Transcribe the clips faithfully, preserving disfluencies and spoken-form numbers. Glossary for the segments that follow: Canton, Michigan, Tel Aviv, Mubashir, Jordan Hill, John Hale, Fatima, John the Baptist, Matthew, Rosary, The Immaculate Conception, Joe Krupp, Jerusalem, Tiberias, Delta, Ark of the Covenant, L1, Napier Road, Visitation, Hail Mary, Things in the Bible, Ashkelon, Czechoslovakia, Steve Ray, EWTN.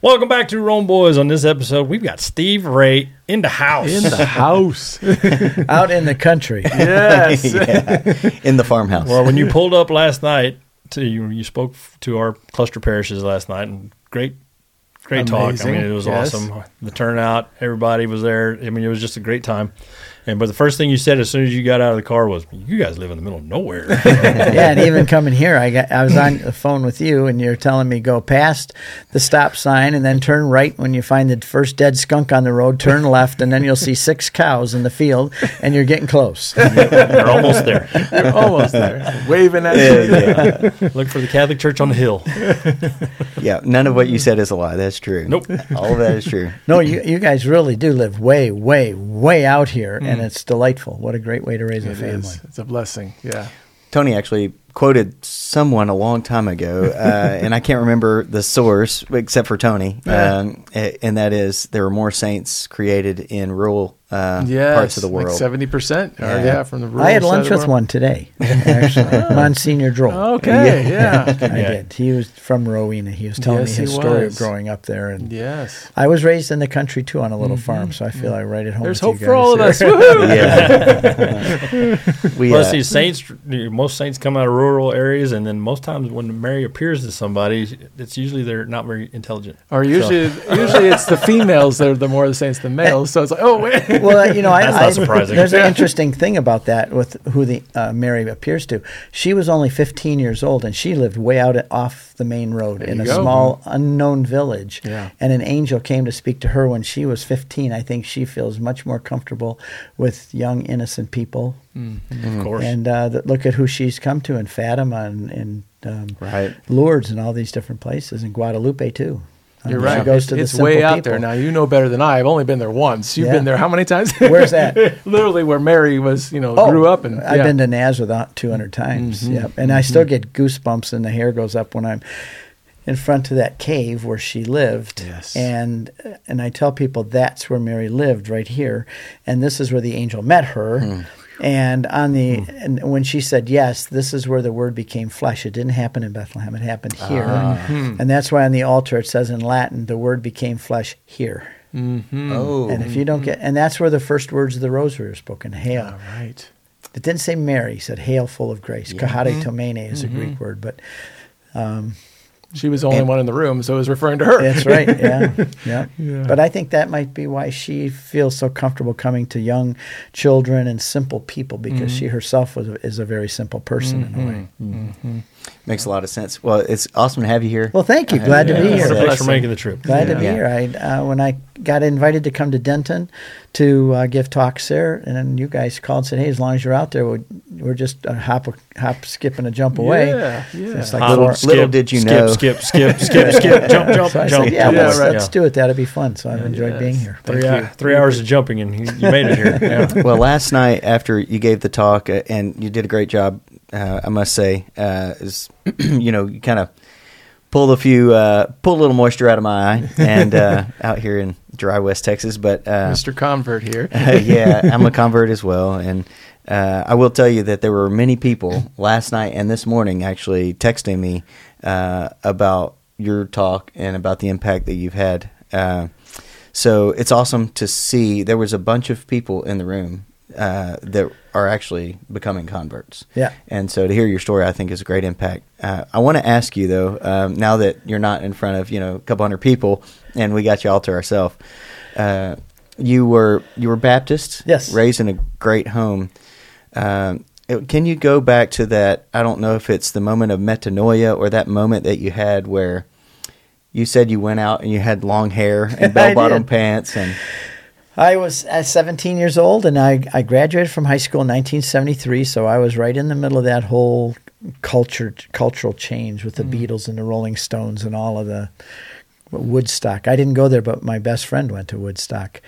Welcome back to Rome Boys. On this episode, we've got Steve Ray in the house. In the house. Out in the country. Yes. Yeah. In the farmhouse. Well, when you pulled up last night, to you, you spoke to our cluster parishes last night, and great, great Amazing. talk. I mean, it was yes. awesome. The turnout, everybody was there. I mean, it was just a great time. And but the first thing you said as soon as you got out of the car was, "You guys live in the middle of nowhere." Yeah, and even coming here, I got I was on the phone with you, and you're telling me go past the stop sign and then turn right when you find the first dead skunk on the road. Turn left, and then you'll see six cows in the field, and you're getting close. You're almost there. You're almost there. Waving at you. Yeah, yeah. Look for the Catholic Church on the hill. Yeah, none of what you said is a lie. That's true. Nope, all of that is true. No, you you guys really do live way, way, way out here. Mm. And And it's delightful. What a great way to raise it a family. Is. It's a blessing, yeah. Tony actually quoted someone a long time ago, uh, and I can't remember the source except for Tony, yeah. um, and that is there are more saints created in rural uh, yes, parts of the world. Like seventy percent yeah. Are, yeah, from the rural I had lunch with one today, actually, oh. Monsignor Droll. Okay, yeah. yeah. I did. He was from Rowena. He was telling yes, me his story of growing up there. And yes. I was raised in the country, too, on a little mm-hmm. farm, so I feel mm-hmm. like right at home There's with hope you guys for all here. Of us. Woohoo! Yeah. we, Plus, uh, these saints, most saints come out of rural areas, and then most times when Mary appears to somebody, it's usually they're not very intelligent. Or usually, so. usually it's the females that are the more the saints than males. So it's like, oh wait. Well, you know, I, that's I, not surprising. There's yeah. an interesting thing about that with who the uh, Mary appears to. She was only fifteen years old, and she lived way out at, off the main road there in a go. small unknown village. Yeah. And an angel came to speak to her when she was fifteen. I think she feels much more comfortable with young innocent people. Mm-hmm. Of course. And uh, the, look at who she's come to in Fatima and, and um, right. Lourdes and all these different places, and Guadalupe too. Um, You're right. She goes it's to the it's way out people. There now. You know better than I. I've only been there once. You've yeah. been there how many times? Where's that? Literally where Mary was, you know, oh, grew up. And yeah. I've been to Nazareth two hundred times. Mm-hmm. Yep. And mm-hmm. I still get goosebumps and the hair goes up when I'm in front of that cave where she lived, yes. and and I tell people that's where Mary lived, right here, and this is where the angel met her. Mm. And on the mm. and when she said yes, this is where the Word became flesh. It didn't happen in Bethlehem; it happened here, ah. mm-hmm. and that's why on the altar it says in Latin, "The Word became flesh here." Mm-hmm. Oh, and if you don't get, and that's where the first words of the Rosary are spoken. Hail, all right. It didn't say Mary; it said "Hail, full of grace." Yeah. Khariteomene is mm-hmm. a Greek word, but. Um, She was the only and, one in the room, so it was referring to her. That's right, yeah, yeah, yeah. But I think that might be why she feels so comfortable coming to young children and simple people, because mm-hmm. she herself was a, is a very simple person mm-hmm. in a way. Mm-hmm. Makes a lot of sense. Well, it's awesome to have you here. Well, thank you. Glad uh, to yeah. be here. Thanks for making the trip. Glad yeah. to be here. I, uh, when I got invited to come to Denton to uh, give talks there, and then you guys called and said, "Hey, as long as you're out there, we're, we're just a hop, hop, skip, and a jump away." Yeah, yeah. So it's like hop, little, skip, little did you skip, know. Skip, skip, skip, skip, skip, jump, jump, so jump. Said, yeah, yeah, let's, right. let's yeah. do it. That'll be fun. So I've yeah, enjoyed yes. being here. Thank three, you. three hours of jumping, and you, you made it here. Yeah. Well, last night after you gave the talk, uh, and you did a great job. Uh, I must say, uh, is you know, you kind of pull a few, uh, pull a little moisture out of my eye, and uh, out here in dry West Texas. But uh, Mister Convert here, uh, yeah, I'm a convert as well, and uh, I will tell you that there were many people last night and this morning actually texting me uh, about your talk and about the impact that you've had. Uh, so it's awesome to see. There was a bunch of people in the room. Uh, that are actually becoming converts. Yeah. And so to hear your story, I think, is a great impact. Uh, I want to ask you, though, um, now that you're not in front of, you know, a couple hundred people and we got you all to ourselves, uh, you were you were Baptist, yes. raised in a great home. Um, it, can you go back to that, I don't know if it's the moment of metanoia or that moment that you had where you said you went out and you had long hair and bell-bottom pants and... I was seventeen years old, and I, I graduated from high school in nineteen seventy-three, so I was right in the middle of that whole culture cultural change with the mm. Beatles and the Rolling Stones and all of the Woodstock. I didn't go there, but my best friend went to Woodstock.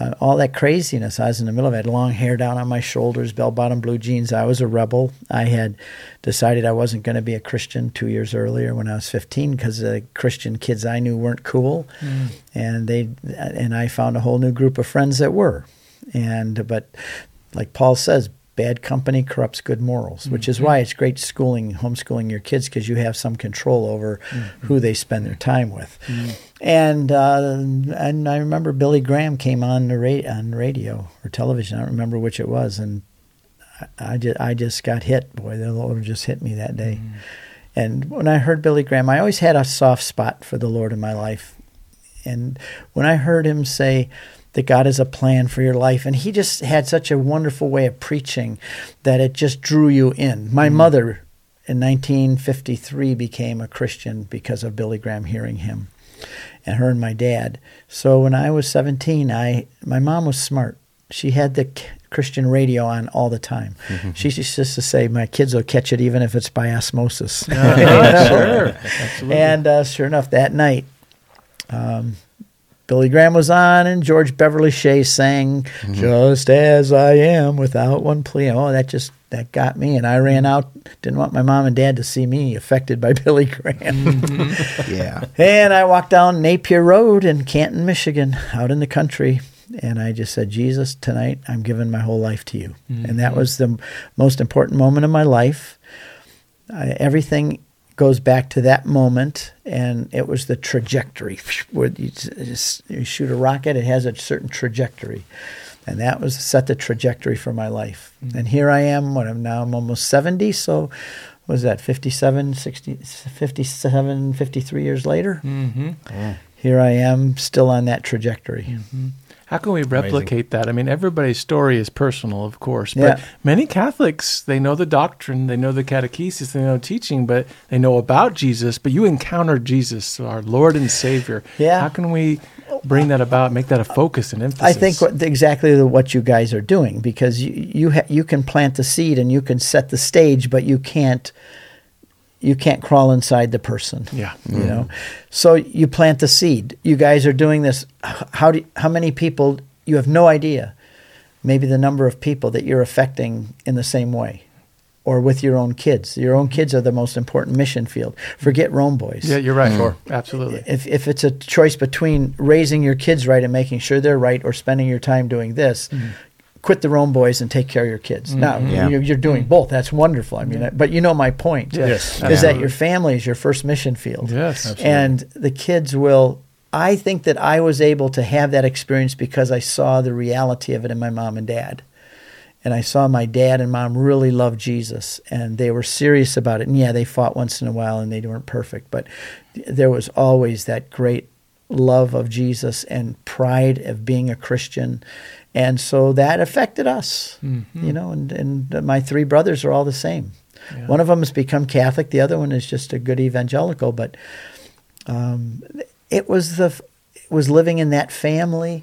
Uh, all that craziness, I was in the middle of it. I had long hair down on my shoulders, bell-bottom blue jeans. I was a rebel. I had decided I wasn't going to be a Christian two years earlier when I was fifteen because the Christian kids I knew weren't cool. Mm. And they and I found a whole new group of friends that were. And but like Paul says, Bad company corrupts good morals, which mm-hmm. is why it's great schooling, homeschooling your kids, because you have some control over mm-hmm. who they spend their time with. Mm-hmm. And uh, and I remember Billy Graham came on the ra- on radio or television. I don't remember which it was, and I, I just I just got hit. Boy, the Lord just hit me that day. Mm-hmm. And when I heard Billy Graham, I always had a soft spot for the Lord in my life. And when I heard him say that God has a plan for your life, and he just had such a wonderful way of preaching that it just drew you in. My mm. mother in nineteen fifty-three became a Christian because of Billy Graham hearing him, and her and my dad. So when I was seventeen, I my mom was smart. She had the Christian radio on all the time. Mm-hmm. She used to say, my kids will catch it even if it's by osmosis. Uh-huh. Sure. Absolutely. And uh, sure enough, that night, um, Billy Graham was on, and George Beverly Shea sang, mm-hmm. Just As I Am, Without One Plea. Oh, that just, that got me, and I ran out. Didn't want my mom and dad to see me affected by Billy Graham. Mm-hmm. Yeah. And I walked down Napier Road in Canton, Michigan, out in the country, and I just said, Jesus, tonight I'm giving my whole life to you. Mm-hmm. And that was the most important moment of my life. I, everything goes back to that moment, and it was the trajectory. Where you, just, you shoot a rocket, it has a certain trajectory. And that was set the trajectory for my life. Mm-hmm. And here I am, when I'm now I'm almost seventy, so what is that, fifty-seven, sixty, fifty-seven, fifty-three years later? Mm-hmm. Yeah. Here I am, still on that trajectory. Mm-hmm. How can we replicate Amazing. That? I mean, everybody's story is personal, of course, but yeah. many Catholics, they know the doctrine, they know the catechesis, they know teaching, but they know about Jesus, but you encountered Jesus, our Lord and Savior. Yeah. How can we bring that about, make that a focus and emphasis? I think what, exactly what you guys are doing, because you you, ha- you can plant the seed and you can set the stage, but you can't you can't crawl inside the person. Yeah. Mm-hmm. You know. So you plant the seed. You guys are doing this. How do how many people, you have no idea. Maybe the number of people that you're affecting in the same way or with your own kids. Your own kids are the most important mission field. Forget Rome Boys. Yeah, you're right. Mm-hmm. Sure. Absolutely. If if it's a choice between raising your kids right and making sure they're right or spending your time doing this, mm-hmm. quit the Rome Boys and take care of your kids. Mm-hmm. Now, yeah. you're, you're doing mm-hmm. both. That's wonderful. I mean, yeah. but you know my point yes. is absolutely. That your family is your first mission field. Yes, absolutely. And the kids will, I think that I was able to have that experience because I saw the reality of it in my mom and dad. And I saw my dad and mom really love Jesus, and they were serious about it. And yeah, they fought once in a while and they weren't perfect, but there was always that great love of Jesus and pride of being a Christian. And so that affected us, mm-hmm. you know, and, and my three brothers are all the same. Yeah. One of them has become Catholic. The other one is just a good evangelical. But um, it was the it was living in that family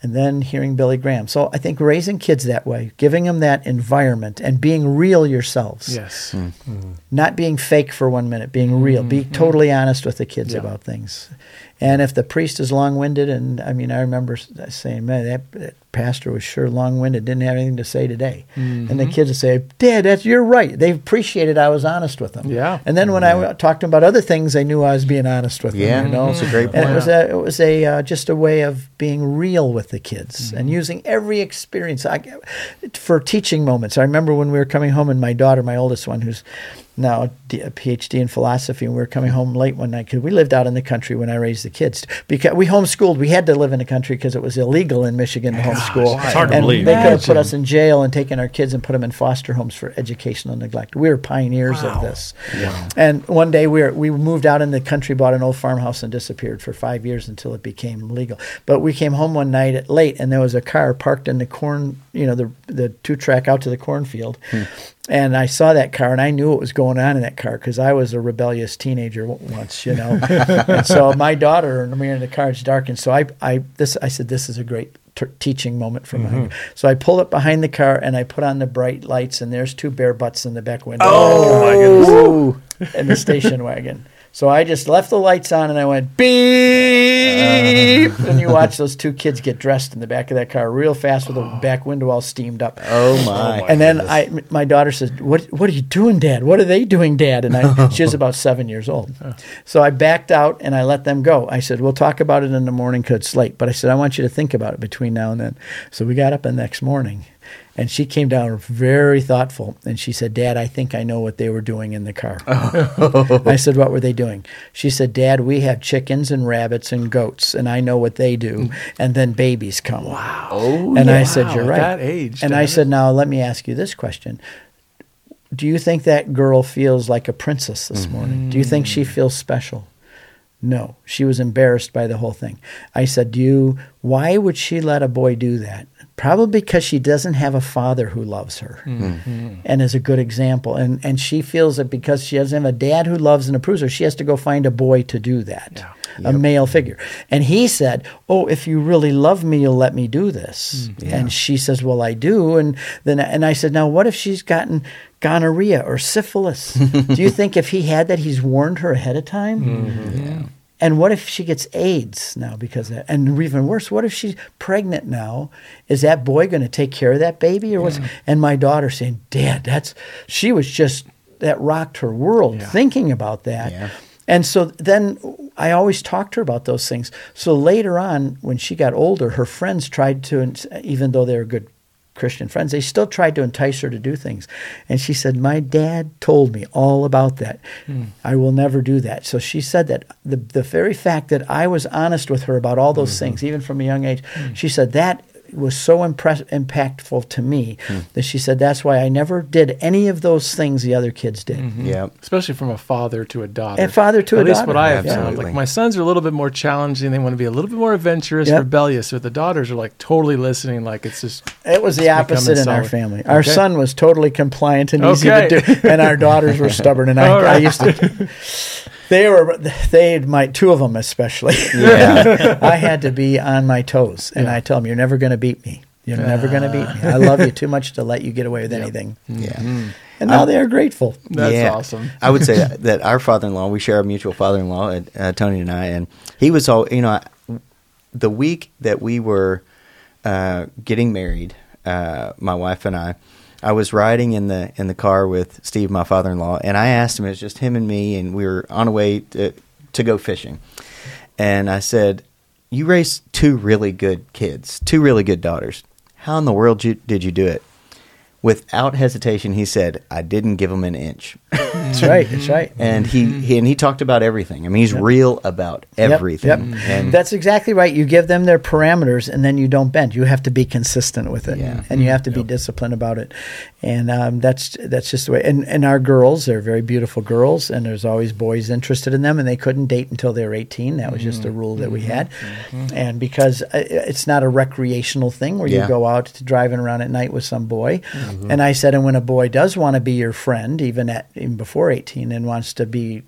and then hearing Billy Graham. So I think raising kids that way, giving them that environment and being real yourselves. Yes. Mm-hmm. Not being fake for one minute, being mm-hmm. real. Be totally honest with the kids yeah. about things. And if the priest is long-winded, and I mean, I remember saying, man, that, that pastor was sure long-winded, didn't have anything to say today. Mm-hmm. And the kids would say, Dad, that's, you're right. They appreciated I was honest with them. Yeah. And then when yeah. I talked to them about other things, they knew I was being honest with yeah. them. You know? That's a great point. And it was, a, it was a, uh, just a way of being real with the kids mm-hmm. and using every experience I, for teaching moments. I remember when we were coming home, and my daughter, my oldest one, who's now a PhD in philosophy, and we were coming home late one night because we lived out in the country when I raised the kids. Because we homeschooled, we had to live in the country because it was illegal in Michigan to homeschool. Gosh, it's hard and to believe. They could have put us in jail and taken our kids and put them in foster homes for educational neglect. We were pioneers wow. of this. Yeah. And one day we were, we moved out in the country, bought an old farmhouse, and disappeared for five years until it became legal. But we came home one night at late, and there was a car parked in the corn, you know, the the two track out to the cornfield. Hmm. And I saw that car, and I knew what was going on in that car because I was a rebellious teenager once, you know. And so my daughter, and we're in the car, it's dark, and so I, I, this, I said, this is a great t- teaching moment for mm-hmm. me. So I pulled up behind the car, and I put on the bright lights, and there's two bare butts in the back window. Oh, my goodness. In the station wagon. So I just left the lights on, and I went, beep, uh. and you watch those two kids get dressed in the back of that car real fast with oh. the back window all steamed up. Oh, my. Oh my and then I, my daughter says, what What are you doing, Dad? What are they doing, Dad? And I, she was about seven years old. Oh. So I backed out, and I let them go. I said, we'll talk about it in the morning because it's late. But I said, I want you to think about it between now and then. So we got up the next morning. And she came down very thoughtful, and she said, "Dad, I think I know what they were doing in the car." Oh. I said, "What were they doing?" She said, "Dad, we have chickens and rabbits and goats, and I know what they do, and then babies come." Wow. Oh, and yeah. I said, "You're right." At that age, and I is. said, "Now, let me ask you this question. Do you think that girl feels like a princess this mm-hmm. morning? Do you think she feels special?" No. She was embarrassed by the whole thing. I said, "Do you, why would she let a boy do that? Probably because she doesn't have a father who loves her mm-hmm. and is a good example. And and she feels that because she doesn't have a dad who loves and approves her, she has to go find a boy to do that, yeah. yep. a male figure." And he said, "Oh, if you really love me, you'll let me do this." Mm-hmm. And yeah. she says, "Well, I do." And then and I said, "Now, what if she's gotten gonorrhea or syphilis? Do you think if he had that, he's warned her ahead of time?" Mm-hmm. Yeah. And what if she gets AIDS now because of that? And even worse, what if she's pregnant now? Is that boy going to take care of that baby? Or yeah. what's? And my daughter saying, "Dad, that's," she was just, that rocked her world yeah. thinking about that. Yeah. And so then I always talked to her about those things. So later on, when she got older, her friends tried to, even though they were good Christian friends, they still tried to entice her to do things. And she said, "My dad told me all about that. Mm. I will never do that." So she said that the, the very fact that I was honest with her about all those mm-hmm. things, even from a young age, mm. she said that was so impress- impactful to me mm. that she said, "That's why I never did any of those things the other kids did." Mm-hmm. Yeah. Especially from a father to a daughter. A father to At a daughter. At least what I have yeah. found. Like, my sons are a little bit more challenging. They want to be a little bit more adventurous, yep. rebellious. But the daughters are like totally listening. Like, it's just. It was the opposite in our family. Our okay. son was totally compliant and easy okay. to do. And our daughters were stubborn. And I, right. I used to. They were, they might, two of them especially. Yeah. I had to be on my toes. And yeah. I tell them, "You're never going to beat me. You're uh. never going to beat me. I love you too much to let you get away with yep. anything." Yeah. Mm-hmm. And now I, they are grateful. That's yeah. awesome. I would say that, that our father-in-law, we share a mutual father-in-law, uh, Tony and I, and he was all, you know, the week that we were uh, getting married, uh, my wife and I, I was riding in the in the car with Steve, my father-in-law, and I asked him, it was just him and me, and we were on our way to, to go fishing. And I said, "You raised two really good kids, two really good daughters. How in the world you, did you do it?" Without hesitation, he said, "I didn't give them an inch." That's right. That's right. And he, he and he talked about everything. I mean, he's yep. real about everything. Yep, yep. And that's exactly right. You give them their parameters, and then you don't bend. You have to be consistent with it, yeah. and you have to yep. be disciplined about it. And um, that's that's just the way. And and our girls, they're very beautiful girls, and there's always boys interested in them, and they couldn't date until they were eighteen. That was just a rule that mm-hmm. we had. Mm-hmm. And because it's not a recreational thing where yeah. you go out to driving around at night with some boy. Mm-hmm. Mm-hmm. And I said, and when a boy does want to be your friend, even at even before eighteen, and wants to be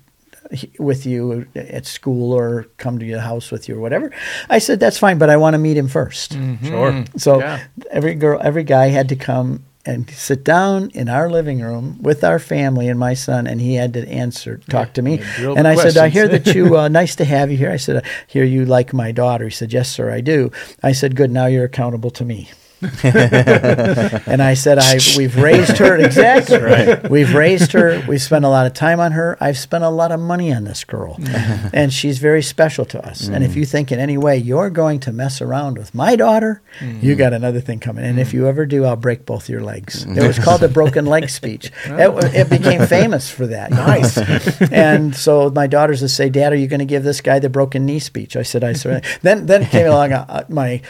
with you at school or come to your house with you or whatever, I said, that's fine, but I want to meet him first. Mm-hmm. Sure. So yeah. every girl, every guy had to come and sit down in our living room with our family and my son, and he had to answer, talk to me. Yeah, and I questions. said, "I hear that you, uh, nice to have you here." I said, "I hear you like my daughter." He said, "Yes, sir, I do." I said, "Good, now you're accountable to me." And I said, I we've raised her exactly right. We've raised her. We've spent a lot of time on her. I've spent a lot of money on this girl, and she's very special to us. Mm. And if you think in any way you're going to mess around with my daughter, mm. you got another thing coming. And mm. if you ever do, I'll break both your legs. It was called the broken leg speech. Oh. It, it became famous for that. Nice. And so my daughters would say, "Dad, are you going to give this guy the broken knee speech?" I said, "I surrender." Then then came along uh, my.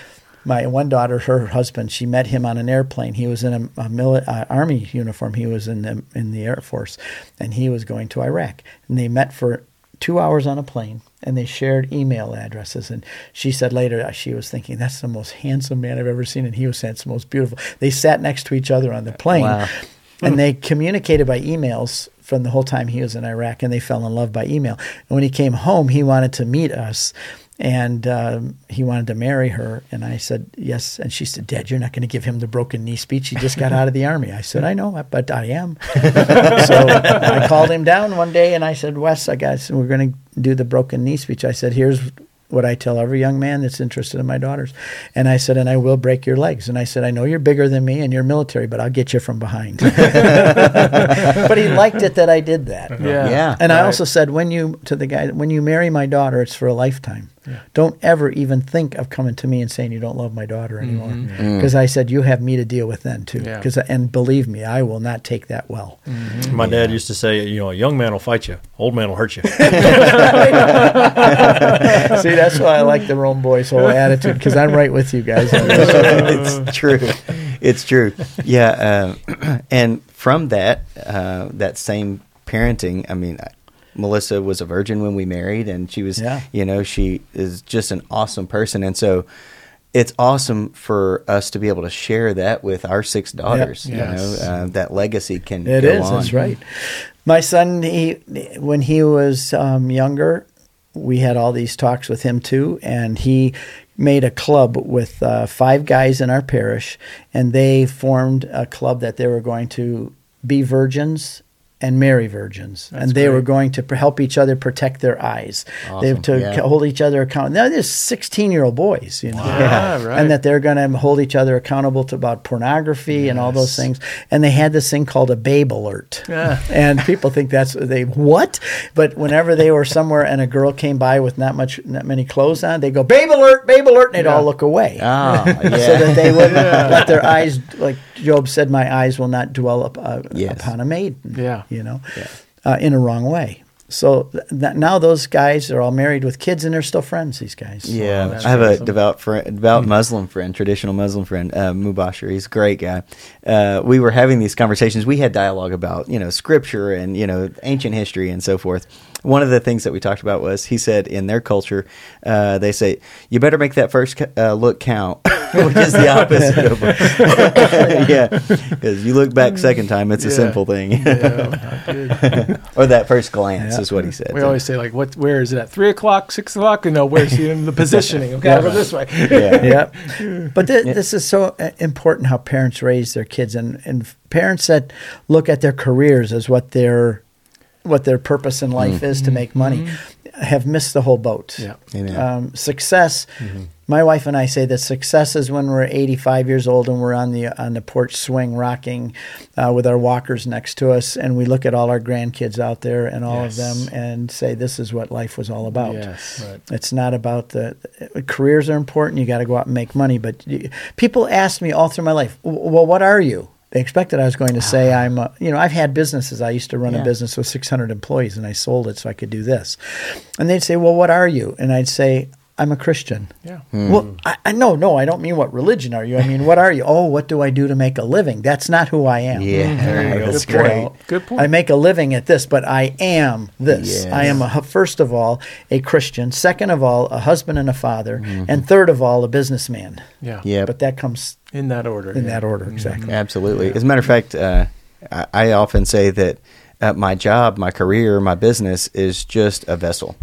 My one daughter, her husband, she met him on an airplane. He was in a, a mili- uh, army uniform. He was in the, in the Air Force, and he was going to Iraq. And they met for two hours on a plane, and they shared email addresses. And she said later, she was thinking, that's the most handsome man I've ever seen, and he was that's the most beautiful. They sat next to each other on the plane, wow. and they communicated by emails from the whole time he was in Iraq, and they fell in love by email. And when he came home, he wanted to meet us. And um, he wanted to marry her. And I said, yes. And she said, Dad, you're not going to give him the broken knee speech. He just got out of the Army. I said, I know, but I am. So I called him down one day and I said, Wes, I guess we're going to do the broken knee speech. I said, here's what I tell every young man that's interested in my daughters. And I said, and I will break your legs. And I said, I know you're bigger than me and you're military, but I'll get you from behind. But he liked it that I did that. Yeah. yeah. And right. I also said, when you to the guy, when you marry my daughter, it's for a lifetime. Yeah. Don't ever even think of coming to me and saying you don't love my daughter anymore. Because mm-hmm. I said, you have me to deal with then, too. Yeah. And believe me, I will not take that well. Mm-hmm. My yeah. dad used to say, you know, a young man will fight you, old man will hurt you. See, that's why I like the Rome Boys' whole attitude, because I'm right with you guys. It's true. It's true. Yeah. Um, and from that, uh, that same parenting, I mean, I, Melissa was a virgin when we married, and she was, yeah. you know, she is just an awesome person. And so it's awesome for us to be able to share that with our six daughters. Yep. Yes. You know, uh, that legacy can it go is, on. It is, that's right. My son, he when he was um, younger, we had all these talks with him too, and he made a club with uh, five guys in our parish, and they formed a club that they were going to be virgins and marry virgins. That's and they great. Were going to help each other protect their eyes. Awesome. They have to yeah. hold each other accountable. Now, there's sixteen-year-old boys, you know. Wow. Yeah, right. And that they're going to hold each other accountable to about pornography yes. and all those things. And they had this thing called a babe alert. Yeah. And people think that's, they what? But whenever they were somewhere and a girl came by with not much, not many clothes on, they go, babe alert, babe alert, and they'd yeah. all look away. Oh, yeah. So that they wouldn't yeah. let their eyes, like Job said, my eyes will not dwell up, uh, yes. upon a maiden. Yeah. You know, yeah. uh, in a wrong way. So th- th- now those guys are all married with kids, and they're still friends. These guys. Yeah, wow, I have awesome. a devout friend, devout mm-hmm. Muslim friend, traditional Muslim friend, uh, Mubashir. He's a great guy. Uh, we were having these conversations. We had dialogue about you know scripture and you know ancient history and so forth. One of the things that we talked about was he said in their culture, uh, they say you better make that first uh, look count, which is the opposite of it. Yeah, because you look back second time, it's yeah. a sinful thing. Yeah, not good. Or that first glance yeah. is what he said. We always say like, what? Where is it at? Three o'clock, six o'clock? No, where's he in the positioning? Okay, yeah. go this way. Yeah, yeah. But th- yeah. this is so important how parents raise their kids, and and parents that look at their careers as what their what their purpose in life mm. is to make money, mm-hmm. have missed the whole boat. Yeah. Um, success, mm-hmm. my wife and I say that success is when we're eighty-five years old and we're on the on the porch swing rocking uh, with our walkers next to us, and we look at all our grandkids out there and all yes. of them and say, this is what life was all about. Yes. Right. It's not about the – careers are important. You got to go out and make money. But you, people ask me all through my life, well, what are you? They expected I was going to say I'm, a, you know, I've had businesses. I used to run yeah. a business with six hundred employees, and I sold it so I could do this. And they'd say, well, what are you? And I'd say, I'm a Christian. Yeah. Mm. Well, I, I no, no, I don't mean what religion are you. I mean, what are you? Oh, what do I do to make a living? That's not who I am. Yeah. There you go. That's great. Well, good point. I make a living at this, but I am this. Yes. I am, a, first of all, a Christian. Second of all, a husband and a father. Mm-hmm. And third of all, a businessman. Yeah. yeah. But that comes... In that order. In yeah. that order, exactly. Mm-hmm. Absolutely. Yeah. As a matter of fact, uh, I, I often say that uh, my job, my career, my business is just a vessel.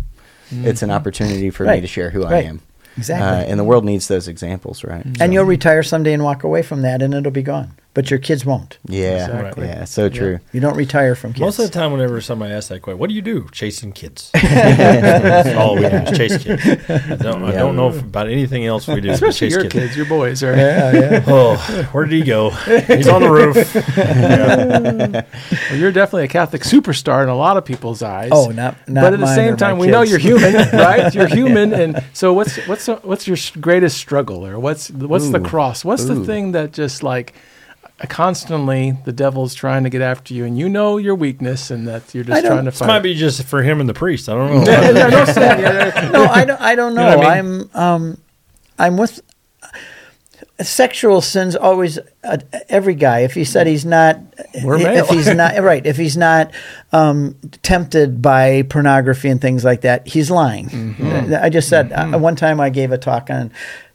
Mm-hmm. It's an opportunity for right. me to share who right. I am. Exactly. Uh, and the world needs those examples, right? Mm-hmm. And so, you'll retire someday and walk away from that, and it'll be gone. But your kids won't. Yeah, exactly. yeah, so true. Yeah. You don't retire from kids. Most of the time whenever somebody asks that question, what do you do? Chasing kids. That's all we do is chase kids. I don't, yeah. I don't know if about anything else we do. Especially chase your kids. kids, your boys. Right? Yeah, yeah. Oh, where did he go? He's on the roof. Yeah. Well, you're definitely a Catholic superstar in a lot of people's eyes. Oh, not, not But at the same time, we kids. know you're human, right? You're human. Yeah. And so what's what's what's your greatest struggle? Or what's, what's Ooh. the cross? What's Ooh. the thing that just like... Constantly, the devil's trying to get after you, and you know your weakness, and that you're just trying to fight. This might be just for him and the priest. I don't know. no, no, no, no, I don't. I don't know. You know what I mean? I'm. Um, I'm with sexual sins. Always, uh, every guy. If he said he's not, We're male. if he's not right, if he's not um, tempted by pornography and things like that, he's lying. Mm-hmm. I just said mm-hmm. uh, one time I gave a talk on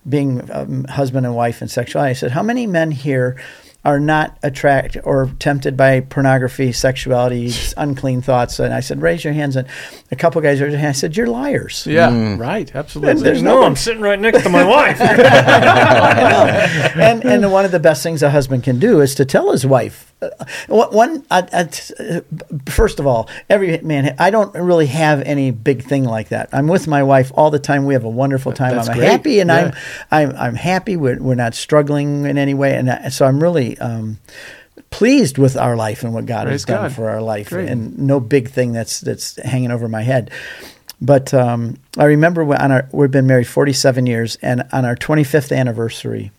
being um, husband and wife and sexuality. I said, how many men here are not attracted or tempted by pornography, sexuality, unclean thoughts? And I said, raise your hands. And a couple guys raised their hands. I said, you're liars. Yeah, mm. right, absolutely. There's no, no I'm sitting right next to my wife. I know. And, and one of the best things a husband can do is to tell his wife One, I, I, first of all, every man, I don't really have any big thing like that. I'm with my wife all the time. We have a wonderful time. That's I'm great. happy, and yeah. I'm, I'm, I'm happy. We're, we're not struggling in any way, and I, so I'm really um, pleased with our life and what God Praise has done God. for our life, great. and no big thing that's that's hanging over my head. But um, I remember on our we've been married forty-seven years, and on our twenty-fifth anniversary,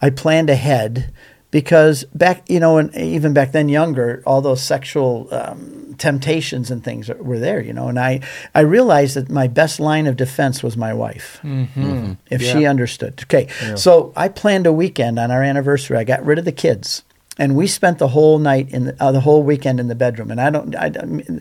I planned ahead. Because back, you know, and even back then, younger, all those sexual um, temptations and things were there, you know. And I, I realized that my best line of defense was my wife, mm-hmm. Mm-hmm. if yeah. she understood. Okay, yeah. So I planned a weekend on our anniversary. I got rid of the kids, and we spent the whole night in the, uh, the whole weekend in the bedroom. And I don't, I, I mean,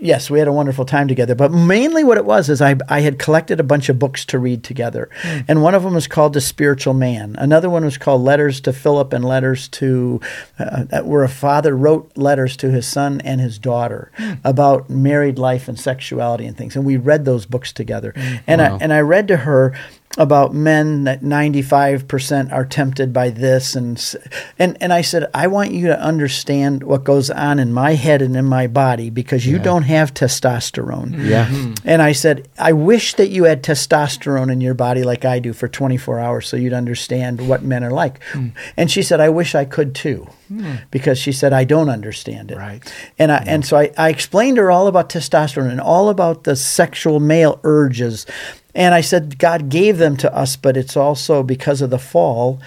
yes, we had a wonderful time together. But mainly, what it was is I, I had collected a bunch of books to read together, mm. and one of them was called The Spiritual Man. Another one was called Letters to Philip and Letters to, uh, where a father wrote letters to his son and his daughter mm. about married life and sexuality and things. And we read those books together. Mm. And wow. I and I read to her about men that ninety-five percent are tempted by this. And, and and I said, I want you to understand what goes on in my head and in my body because you yeah. don't have testosterone. Yeah. Mm-hmm. And I said, I wish that you had testosterone in your body like I do for twenty-four hours so you'd understand what men are like. Mm. And she said, I wish I could too. Mm. Because she said, I don't understand it. Right. And I, mm. and so I, I explained to her all about testosterone and all about the sexual male urges. And I said, God gave them to us, but it's also because of the fall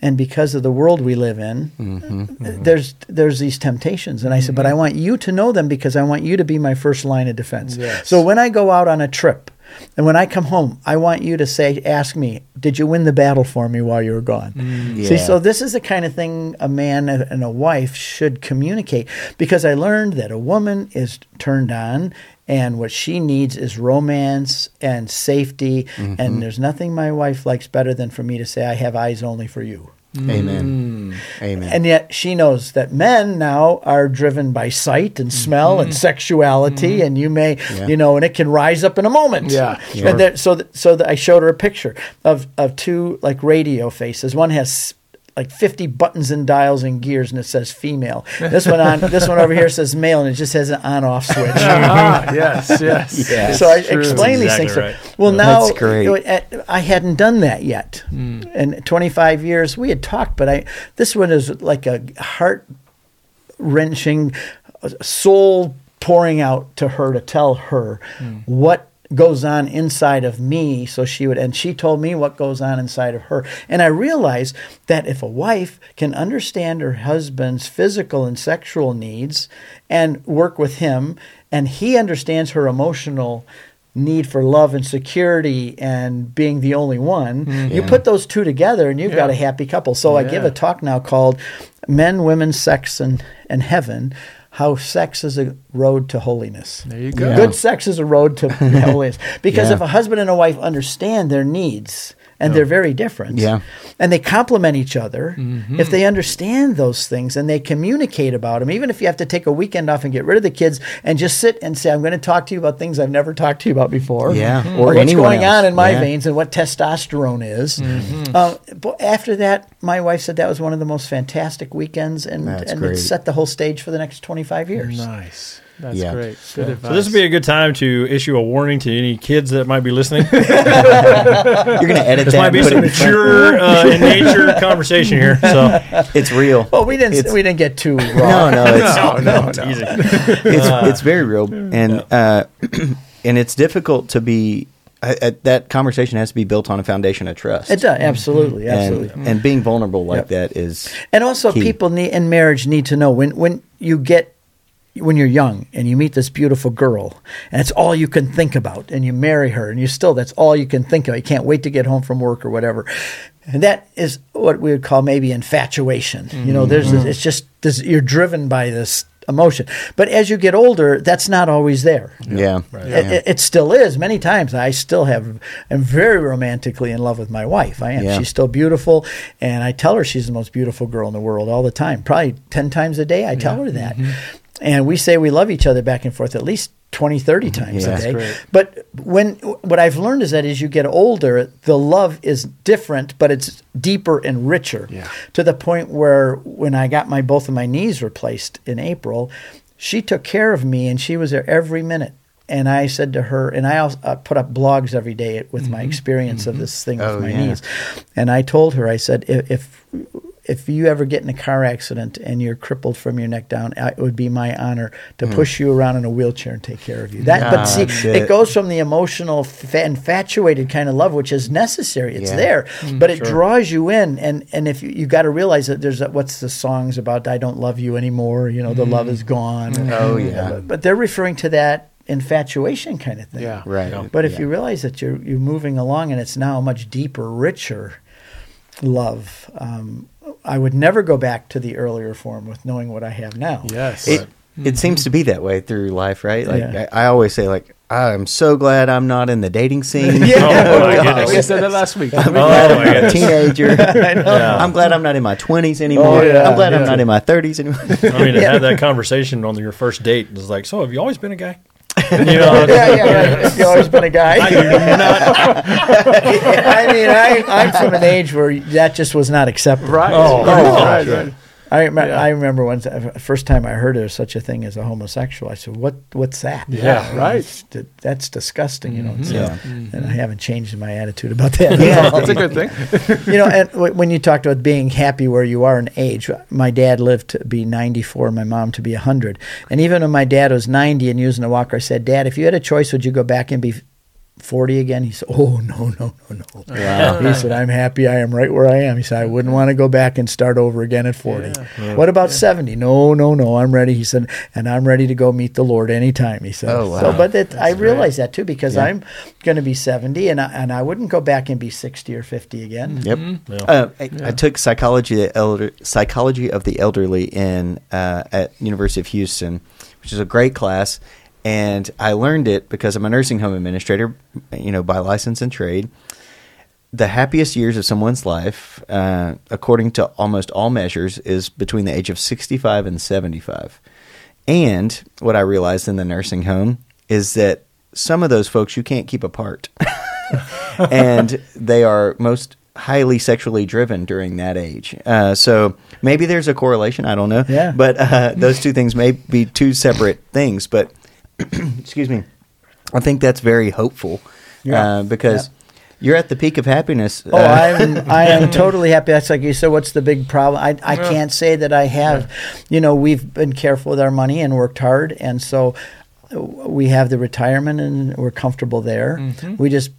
and because of the world we live in, mm-hmm, mm-hmm. there's there's these temptations. And I mm-hmm. said, but I want you to know them because I want you to be my first line of defense. Yes. So when I go out on a trip and when I come home, I want you to say, ask me, did you win the battle for me while you were gone? Mm, yeah. See, so this is the kind of thing a man and a wife should communicate because I learned that a woman is turned on and what she needs is romance and safety. Mm-hmm. And there's nothing my wife likes better than for me to say, I have eyes only for you. Mm. Amen. Amen. And yet she knows that men now are driven by sight and smell mm-hmm. and sexuality. Mm-hmm. And you may, yeah. you know, and it can rise up in a moment. Yeah. Sure. And there, so th- so th- I showed her a picture of, of two like radio faces. One has like fifty buttons and dials and gears, and it says female. This one on this one over here says male, and it just has an on-off switch. uh-huh. Yes, yes, yes. So I explain exactly these things. Right. Well, now I hadn't done that yet. Mm. And twenty-five years we had talked, but I this one is like a heart-wrenching, soul pouring out to her to tell her mm. what goes on inside of me, so she would, and she told me what goes on inside of her. And I realized that if a wife can understand her husband's physical and sexual needs and work with him, and he understands her emotional need for love and security and being the only one, mm-hmm. you put those two together and you've yeah. got a happy couple. So yeah. I give a talk now called Men, Women, Sex, and, and Heaven. How sex is a road to holiness. There you go. Yeah. Good sex is a road to holiness. Because yeah. if a husband and a wife understand their needs, and oh. they're very different, yeah. and they complement each other, mm-hmm. if they understand those things and they communicate about them, even if you have to take a weekend off and get rid of the kids and just sit and say, I'm going to talk to you about things I've never talked to you about before, yeah. mm-hmm. or, or what's going else. on in my yeah. veins and what testosterone is. Mm-hmm. Uh, but after that, my wife said that was one of the most fantastic weekends, and, and it set the whole stage for the next twenty-five years. Nice. That's yeah. great. Good yeah. advice. So this would be a good time to issue a warning to any kids that might be listening. You're going to edit this that. This might be some mature uh, in nature conversation here. So it's real. Well, we didn't. It's, we didn't get too raw. No, no, it's, no, no, no, it's easy. It's, uh, it's very real, and uh, and it's difficult to be. I, I, that conversation has to be built on a foundation of trust. It does, absolutely, mm-hmm. absolutely. And, and being vulnerable like yep. that is. And also, key. people need in marriage need to know when when you get. When you're young and you meet this beautiful girl and it's all you can think about and you marry her and you still, that's all you can think of. You can't wait to get home from work or whatever. And that is what we would call maybe infatuation. Mm-hmm. You know, there's this, it's just this, you're driven by this emotion. But as you get older, that's not always there. Yeah. Right. It, yeah. It, it still is. Many times I still have, I'm very romantically in love with my wife. I am. Yeah. She's still beautiful. And I tell her she's the most beautiful girl in the world all the time. Probably ten times a day I tell yeah. her that. Mm-hmm. And we say we love each other back and forth at least twenty, thirty times yeah, a day. Great. But when what I've learned is that as you get older, the love is different, but it's deeper and richer yeah. to the point where when I got my both of my knees replaced in April, she took care of me and she was there every minute. And I said to her, and I also, uh, put up blogs every day with mm-hmm. my experience mm-hmm. of this thing with oh, my yeah. knees. And I told her, I said, if, if if you ever get in a car accident and you're crippled from your neck down, it would be my honor to mm. push you around in a wheelchair and take care of you. That, yeah, but see, it. it goes from the emotional, infatuated kind of love, which is necessary. It's yeah. there, mm, but it sure. draws you in. And and if you, you got to realize that there's a, what's the songs about? I don't love you anymore. You know, the mm. love is gone. Mm. Oh yeah. But, but they're referring to that infatuation kind of thing. Yeah, right. But if yeah. you realize that you're you're moving along and it's now a much deeper, richer love. Um, I would never go back to the earlier form with knowing what I have now. Yes, it, it seems to be that way through life, right? Like yeah. I, I always say, like, I'm so glad I'm not in the dating scene. yeah. Oh, my goodness. We said that last week. I'm, oh, I'm a teenager. I know. Yeah. I'm glad I'm not in my twenties anymore. Oh, yeah. I'm glad yeah. I'm not in my thirties anymore. I mean, to yeah. have that conversation on your first date is like, so have you always been a guy? You know, yeah, yeah, right. You've always been a guy. I, I mean, I, I'm from an age where that just was not acceptable. Right. Oh, right. right. right. I, rem- yeah. I remember once, the first time I heard of such a thing as a homosexual, I said, "What? What's that?" Yeah, yeah. right. That's, that's disgusting, you know. Mm-hmm. So, yeah. mm-hmm. And I haven't changed my attitude about that. yeah, that's a good thing. You know, and w- when you talked about being happy where you are in age, my dad lived to be ninety-four, my mom to be one hundred. And even when my dad was ninety and using a walker, I said, "Dad, if you had a choice, would you go back and be forty again?" He said, "Oh, no, no, no, no." Wow. He said, "I'm happy. I am right where I am." He said, "I wouldn't want to go back and start over again at forty. Yeah. Yeah. What about yeah. seventy? "No, no, no. I'm ready." He said, "And I'm ready to go meet the Lord anytime." He said, "Oh, wow." So, but it, I realize right. that too, because yeah. I'm going to be seventy and I, and I wouldn't go back and be sixty or fifty again. Yep. Mm-hmm. Yeah. Uh, I, yeah. I took psychology, the elder, psychology of the elderly in uh, at University of Houston, which is a great class. And I learned it because I'm a nursing home administrator, you know, by license and trade. The happiest years of someone's life, uh, according to almost all measures, is between the age of sixty-five and seventy-five. And what I realized in the nursing home is that some of those folks you can't keep apart. And they are most highly sexually driven during that age. Uh, so maybe there's a correlation. I don't know. Yeah. But uh, those two things may be two separate things. But excuse me, I think that's very hopeful yeah. uh, because yeah. you're at the peak of happiness. Oh, uh, I'm, I am totally happy. That's like you said, what's the big problem? I, I yeah. can't say that I have. Yeah. You know, we've been careful with our money and worked hard. And so we have the retirement and we're comfortable there. Mm-hmm. We just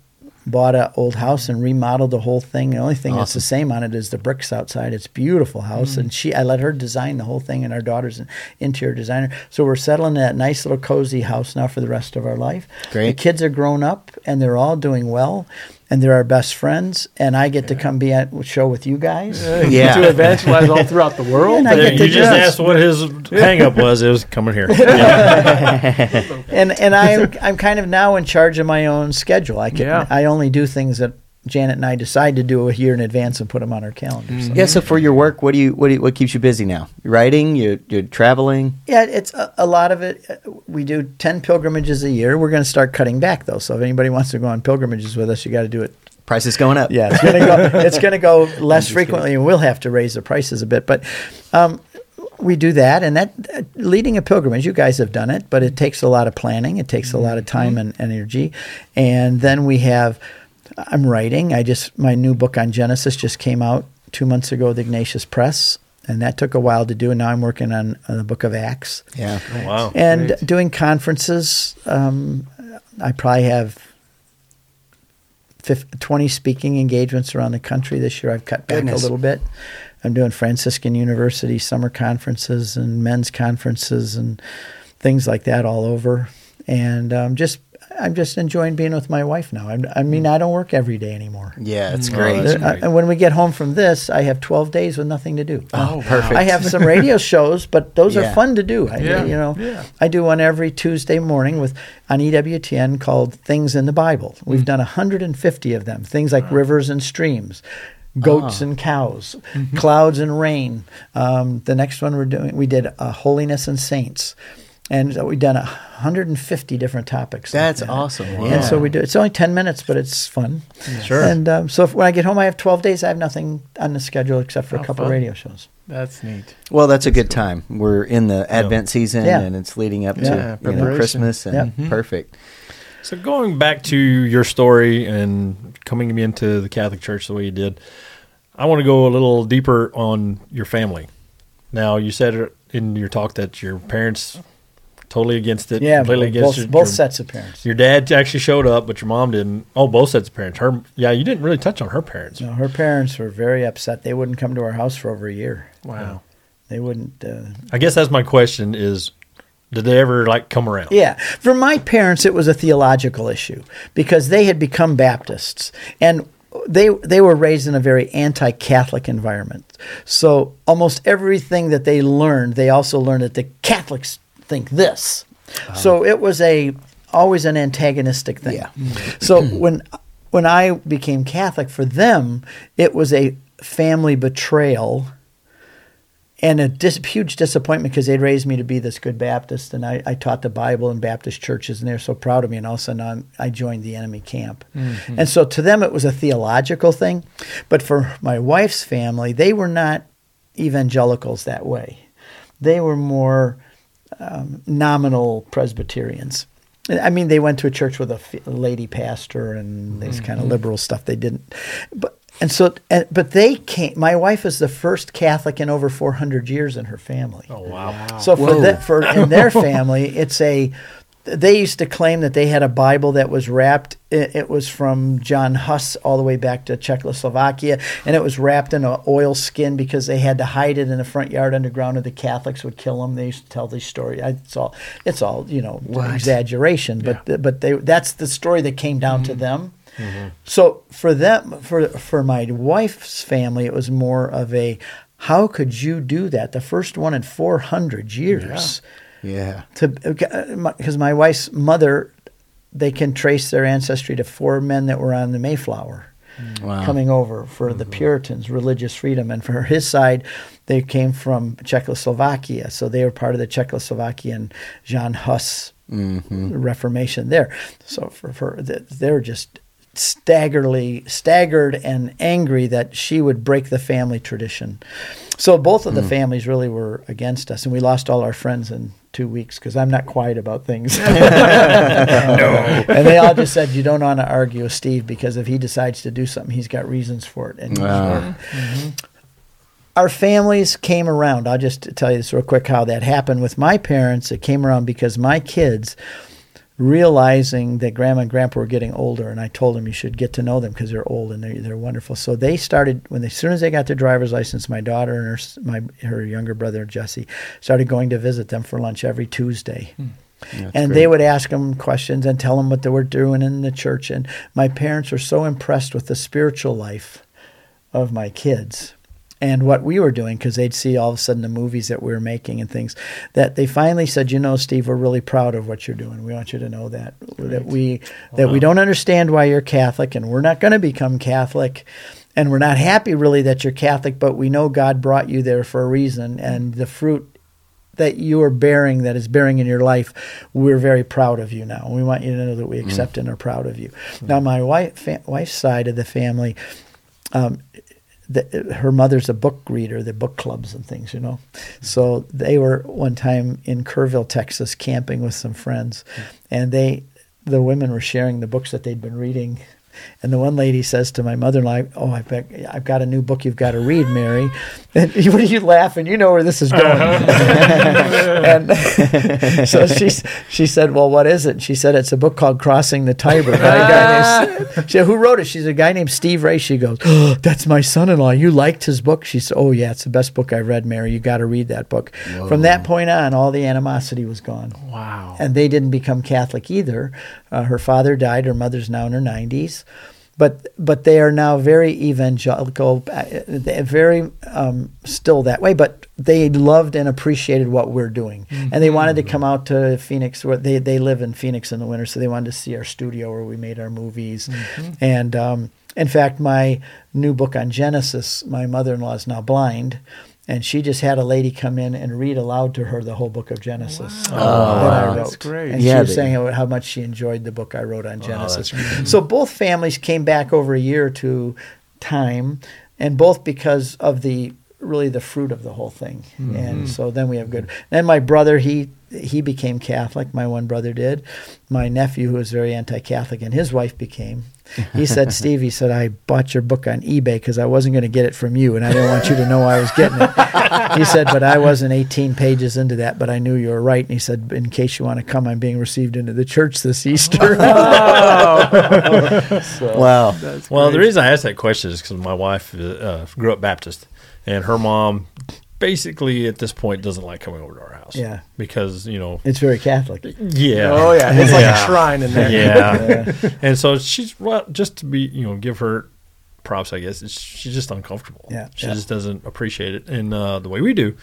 bought an old house and remodeled the whole thing. The only thing awesome. That's the same on it is the bricks outside. It's a beautiful house. Mm. And she, I let her design the whole thing, and our daughter's an interior designer. So we're settling in that nice little cozy house now for the rest of our life. Great. The kids are grown up, and they're all doing well. And they're our best friends, and I get yeah. to come be at a show with you guys. Yeah. yeah. To evangelize all throughout the world. Yeah, you just dress. Asked what his hang-up was. It was coming here. Yeah. and and I'm, I'm kind of now in charge of my own schedule. I can, yeah. I only do things that Janet and I decide to do a year in advance and put them on our calendar. So. Yeah. So for your work, what do you what do you, what keeps you busy now? You're writing? You're, you're traveling? Yeah, it's a, a lot of it. We do ten pilgrimages a year. We're going to start cutting back though. So if anybody wants to go on pilgrimages with us, you got to do it. Price is going up. Yeah, it's going to go. It's going to go less frequently, and we'll have to raise the prices a bit. But um, we do that, and that uh, leading a pilgrimage. You guys have done it, but it takes a lot of planning. It takes a lot of time mm-hmm. and energy, and then we have. I'm writing. I just, my new book on Genesis just came out two months ago with Ignatius Press, and that took a while to do. And now I'm working on, on the book of Acts. Yeah. Oh, wow. And great. Doing conferences. Um, I probably have fifty, twenty speaking engagements around the country this year. I've cut back Goodness. a little bit. I'm doing Franciscan University summer conferences and men's conferences and things like that all over. And um, just I'm just enjoying being with my wife now. I'm, I mean, I don't work every day anymore. Yeah, it's great. Oh, great. And when we get home from this, I have twelve days with nothing to do. Oh, wow. Perfect. I have some radio shows, but those yeah. are fun to do. I, yeah. You know, yeah. I do one every Tuesday morning with on E W T N called Things in the Bible. We've mm. done one hundred fifty of them. Things like wow. rivers and streams, goats oh. and cows, mm-hmm. clouds and rain. Um, the next one we're doing, we did uh, Holiness and Saints. And we've done one hundred fifty different topics. That's like that. Awesome. Wow. And so we do. It's only ten minutes, but it's fun. Yeah. Sure. And um, so if, when I get home, I have twelve days. I have nothing on the schedule except for How a couple fun. radio shows. That's neat. Well, that's, that's a good cool. time. We're in the Advent yeah. season, yeah. and it's leading up yeah. to yeah. you know, Christmas. and yeah. mm-hmm. Perfect. So going back to your story and coming into the Catholic Church the way you did, I want to go a little deeper on your family. Now, you said in your talk that your parents totally against it. Yeah, completely against both, your, both your, sets of parents. Your dad actually showed up, but your mom didn't. Oh, both sets of parents. Her, yeah, you didn't really touch on her parents. No, her parents were very upset. They wouldn't come to our house for over a year. Wow. They wouldn't. Uh, I guess that's my question is, did they ever, like, come around? Yeah. For my parents, it was a theological issue because they had become Baptists. And They they were raised in a very anti-Catholic environment. So almost everything that they learned, they also learned that the Catholics think this. Uh-huh. So it was a always an antagonistic thing. Yeah. So when when I became Catholic, for them, it was a family betrayal and a dis- huge disappointment because they'd raised me to be this good Baptist, and I, I taught the Bible in Baptist churches, and they were so proud of me, and all of a sudden I'm, I joined the enemy camp. Mm-hmm. And so to them it was a theological thing, but for my wife's family, they were not evangelicals that way. They were more um, nominal Presbyterians. I mean, they went to a church with a f- lady pastor and this mm-hmm. kind of liberal stuff. They didn't. But And so, but they came, my wife is the first Catholic in over four hundred years in her family. Oh, wow. So for, the, for in their family, it's a, they used to claim that they had a Bible that was wrapped, it, it was from John Huss all the way back to Czechoslovakia, and it was wrapped in an oil skin because they had to hide it in the front yard underground or the Catholics would kill them. They used to tell this story. I, it's all, it's all, you know, what? exaggeration, but yeah. but they that's the story that came down mm-hmm. to them. Mm-hmm. So for them, for for my wife's family, it was more of a, how could you do that? The first one in four hundred years. Yeah. yeah. To because my wife's mother, they can trace their ancestry to four men that were on the Mayflower. Wow. Coming over for the Puritans, religious freedom. And for his side, they came from Czechoslovakia. So they were part of the Czechoslovakian John Huss mm-hmm. Reformation there. So for, for they're just... Staggerly, staggered and angry that she would break the family tradition. So both of the mm. families really were against us, and we lost all our friends in two weeks because I'm not quiet about things. no. And they all just said, you don't want to argue with Steve because if he decides to do something, he's got reasons for it. And wow. mm-hmm. Our families came around. I'll just tell you this real quick how that happened. With my parents, it came around because my kids – realizing that Grandma and Grandpa were getting older, and I told them you should get to know them because they're old and they're, they're wonderful. So they started, when they, as soon as they got their driver's license, my daughter and her my her younger brother, Jesse, started going to visit them for lunch every Tuesday. Hmm. Yeah, and great. They would ask them questions and tell them what they were doing in the church. And my parents were so impressed with the spiritual life of my kids and what we were doing, because they'd see all of a sudden the movies that we were making and things, that they finally said, you know, Steve, we're really proud of what you're doing. We want you to know that right. that we wow. that we don't understand why you're Catholic, and we're not going to become Catholic, and we're not happy really that you're Catholic, but we know God brought you there for a reason, and the fruit that you are bearing, that is bearing in your life, we're very proud of you now. We want you to know that we accept mm. and are proud of you. Mm. Now, my wife, fa- wife's side of the family, um, The, her mother's a book reader, the book clubs and things, you know. So they were one time in Kerrville, Texas, camping with some friends, and they, the women were sharing the books that they'd been reading. And the one lady says to my mother-in-law, "Oh, I've got, I've got a new book you've got to read, Mary." And what are you laughing? You know where this is going. And so she she said, "Well, what is it?" And she said, "It's a book called Crossing the Tiber." By a guy named, she said, "Who wrote it?" She's a guy named Steve Ray. She goes, "Oh, that's my son-in-law. You liked his book?" She said, "Oh yeah, it's the best book I've read, Mary. You got to read that book." Whoa. From that point on, all the animosity was gone. Wow. And they didn't become Catholic either. Uh, her father died. Her mother's now in her nineties. But but they are now very evangelical, very um, still that way. But they loved and appreciated what we're doing. Mm-hmm. And they wanted to come out to Phoenix. Where they, they live in Phoenix in the winter, so they wanted to see our studio where we made our movies. Mm-hmm. And um, in fact, my new book on Genesis, my mother-in-law is now blind. And she just had a lady come in and read aloud to her the whole book of Genesis. Wow. Oh, that I wrote. That's great. And yeah, she was they... saying how much she enjoyed the book I wrote on Genesis. Oh, so both families came back over a year or two time, and both because of the really the fruit of the whole thing. Mm-hmm. And so then we have good. Then my brother, he he became Catholic. My one brother did. My nephew, who was very anti-Catholic, and his wife became. He said, Steve, he said, I bought your book on eBay because I wasn't going to get it from you, and I didn't want you to know I was getting it. He said, but I wasn't eighteen pages into that, but I knew you were right. And he said, in case you want to come, I'm being received into the church this Easter. Wow. So, wow. Well, the reason I asked that question is because my wife uh, grew up Baptist, and her mom basically at this point doesn't like coming over to our house. Yeah. Because, you know. It's very Catholic. Yeah. Oh, yeah. It's like yeah. a shrine in there. Yeah. yeah. And so she's, well, just to be, you know, give her props, I guess, it's, she's just uncomfortable. Yeah. She yeah. just doesn't appreciate it in uh, the way we do.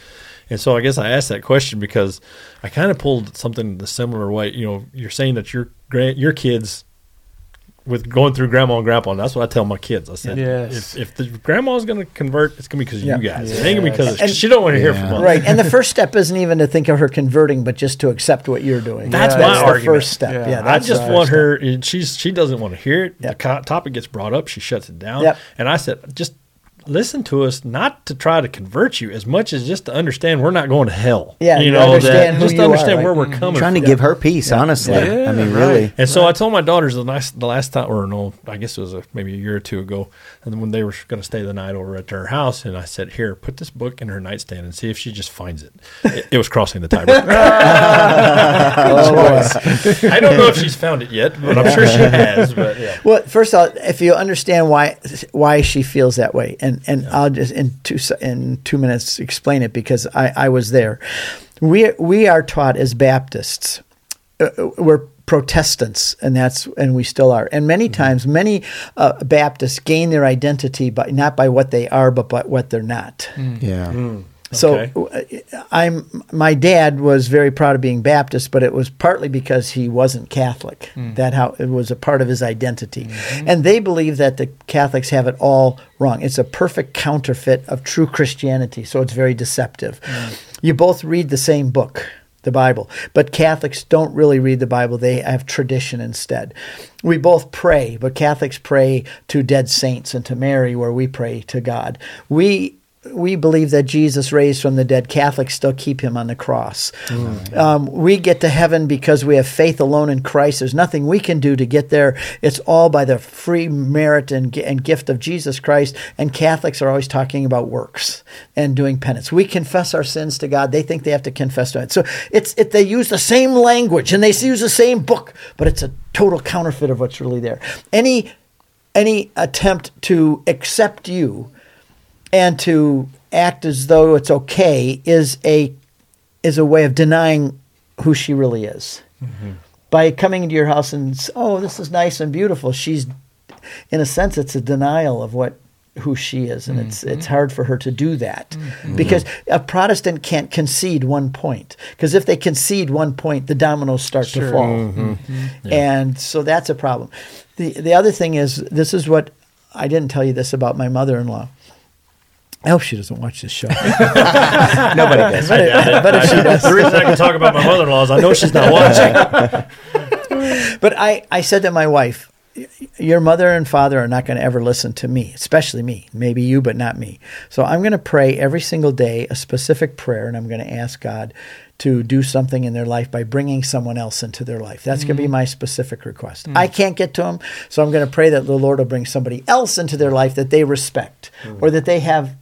And so I guess I asked that question because I kind of pulled something the similar way. You know, you're saying that your grand, your kids with going through grandma and grandpa, and that's what I tell my kids. I said, yes. if, if the grandma's going to convert, it's going to be because of yeah. you guys. Yeah. It ain't going to be because she don't want to yeah. hear from us. Right, and the first step isn't even to think of her converting, but just to accept what you're doing. That's yeah. my that's argument. The first step. Yeah. Yeah, that's I just want step. her, and she's, she doesn't want to hear it. Yep. The topic gets brought up. She shuts it down. Yep. And I said, just listen to us, not to try to convert you as much as just to understand we're not going to hell. Yeah, you know, understand that, just you understand are, where right? we're coming from. Trying to from. give her peace, yeah. honestly. Yeah. Yeah. I mean, really. And right. so I told my daughters the last, the last time, or no, I guess it was a, maybe a year or two ago, and when they were going to stay the night over at their house, and I said, here, put this book in her nightstand and see if she just finds it. It, it was Crossing the Tiber. Oh, I don't know if she's found it yet, but I'm sure she has. But, yeah. Well, first of all, if you understand why why she feels that way, and And yeah. I'll just in two in two minutes explain it because I, I was there. We we are taught as Baptists, uh, we're Protestants, and that's and we still are. And many mm-hmm. times, many uh, Baptists gain their identity by not by what they are, but by what they're not. Mm. Yeah. Mm. So okay. I'm. My dad was very proud of being Baptist, but it was partly because he wasn't Catholic. Mm. That how it was a part of his identity, mm-hmm. and they believe that the Catholics have it all wrong. It's a perfect counterfeit of true Christianity, so it's very deceptive. Mm. You both read the same book, the Bible, but Catholics don't really read the Bible. They have tradition instead. We both pray, but Catholics pray to dead saints and to Mary, where we pray to God. We. We believe that Jesus raised from the dead. Catholics still keep him on the cross. Mm. Um, we get to heaven because we have faith alone in Christ. There's nothing we can do to get there. It's all by the free merit and, and gift of Jesus Christ. And Catholics are always talking about works and doing penance. We confess our sins to God. They think they have to confess to it. So it's it, they use the same language and they use the same book, but it's a total counterfeit of what's really there. Any any attempt to accept you and to act as though it's okay is a is a way of denying who she really is. Mm-hmm. By coming into your house and, oh, this is nice and beautiful, she's, in a sense, it's a denial of what who she is, and mm-hmm. it's it's hard for her to do that. Mm-hmm. Because a Protestant can't concede one point, because if they concede one point, the dominoes start sure. to fall. Mm-hmm. Mm-hmm. Yeah. And so that's a problem. The, the other thing is, this is what, I didn't tell you this about my mother-in-law. I hope she doesn't watch this show. Nobody does. But, it, but if she does. The reason I can talk about my mother-in-law is I know she's not watching. But I, I said to my wife, your mother and father are not going to ever listen to me, especially me. Maybe you, but not me. So I'm going to pray every single day a specific prayer, and I'm going to ask God to do something in their life by bringing someone else into their life. That's mm. going to be my specific request. Mm. I can't get to them, so I'm going to pray that the Lord will bring somebody else into their life that they respect mm. or that they have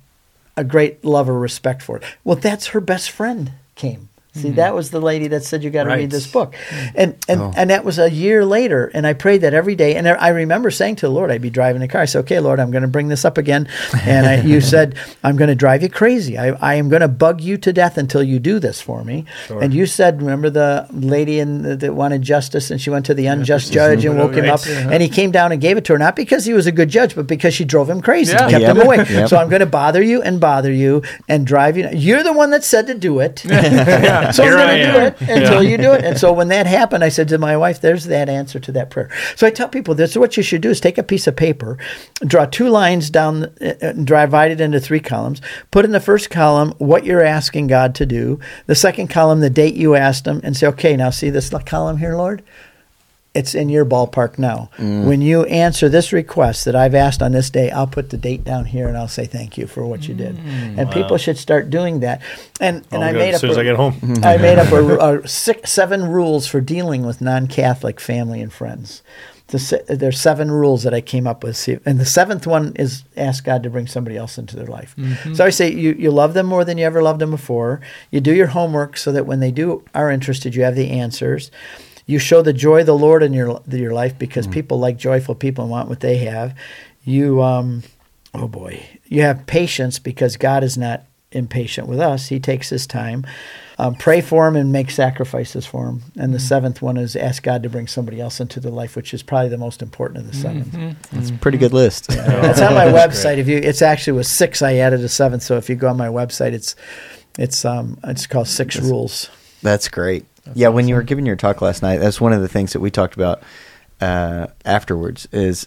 a great love or respect for it. Well, that's her best friend came. See, mm. that was the lady that said, you got to right. read this book. And and, oh. and that was a year later, and I prayed that every day. And I remember saying to the Lord, I'd be driving the car. I said, okay, Lord, I'm going to bring this up again. And I, you said, I'm going to drive you crazy. I, I am going to bug you to death until you do this for me. Sure. And you said, remember the lady in the, that wanted justice, and she went to the unjust yeah, judge and woke right. him up. Yeah. And he came down and gave it to her, not because he was a good judge, but because she drove him crazy, yeah. kept yep. him awake. Yep. So I'm going to bother you and bother you and drive you. You're the one that said to do it. Yeah. So Here I am. do it until yeah. you do it. And so when that happened, I said to my wife, there's that answer to that prayer. So I tell people this, what you should do is take a piece of paper, draw two lines down, uh, divide it into three columns, put in the first column what you're asking God to do, the second column the date you asked him, and say, okay, now see this column here, Lord? It's in your ballpark now. Mm. When you answer this request that I've asked on this day, I'll put the date down here and I'll say thank you for what you did. Mm, and wow. people should start doing that. And and oh, I good. made up as soon as I get home. I made up a, a six, seven rules for dealing with non-Catholic family and friends. The, there's seven rules that I came up with, and the seventh one is ask God to bring somebody else into their life. Mm-hmm. So I say you, you love them more than you ever loved them before. You do your homework so that when they do are interested, you have the answers. You show the joy of the Lord in your your life because mm. people like joyful people and want what they have. You, um, oh boy, you have patience because God is not impatient with us. He takes his time. Um, pray for him and make sacrifices for him. And the mm. seventh one is ask God to bring somebody else into their life, which is probably the most important of the seventh. Mm-hmm. That's a pretty good list. Yeah. Yeah. That's on my website. If you, it's actually with six. I added a seventh. So if you go on my website, it's it's um it's called Six that's, Rules. That's great. That's yeah, awesome. When you were giving your talk last night, that's one of the things that we talked about uh, afterwards is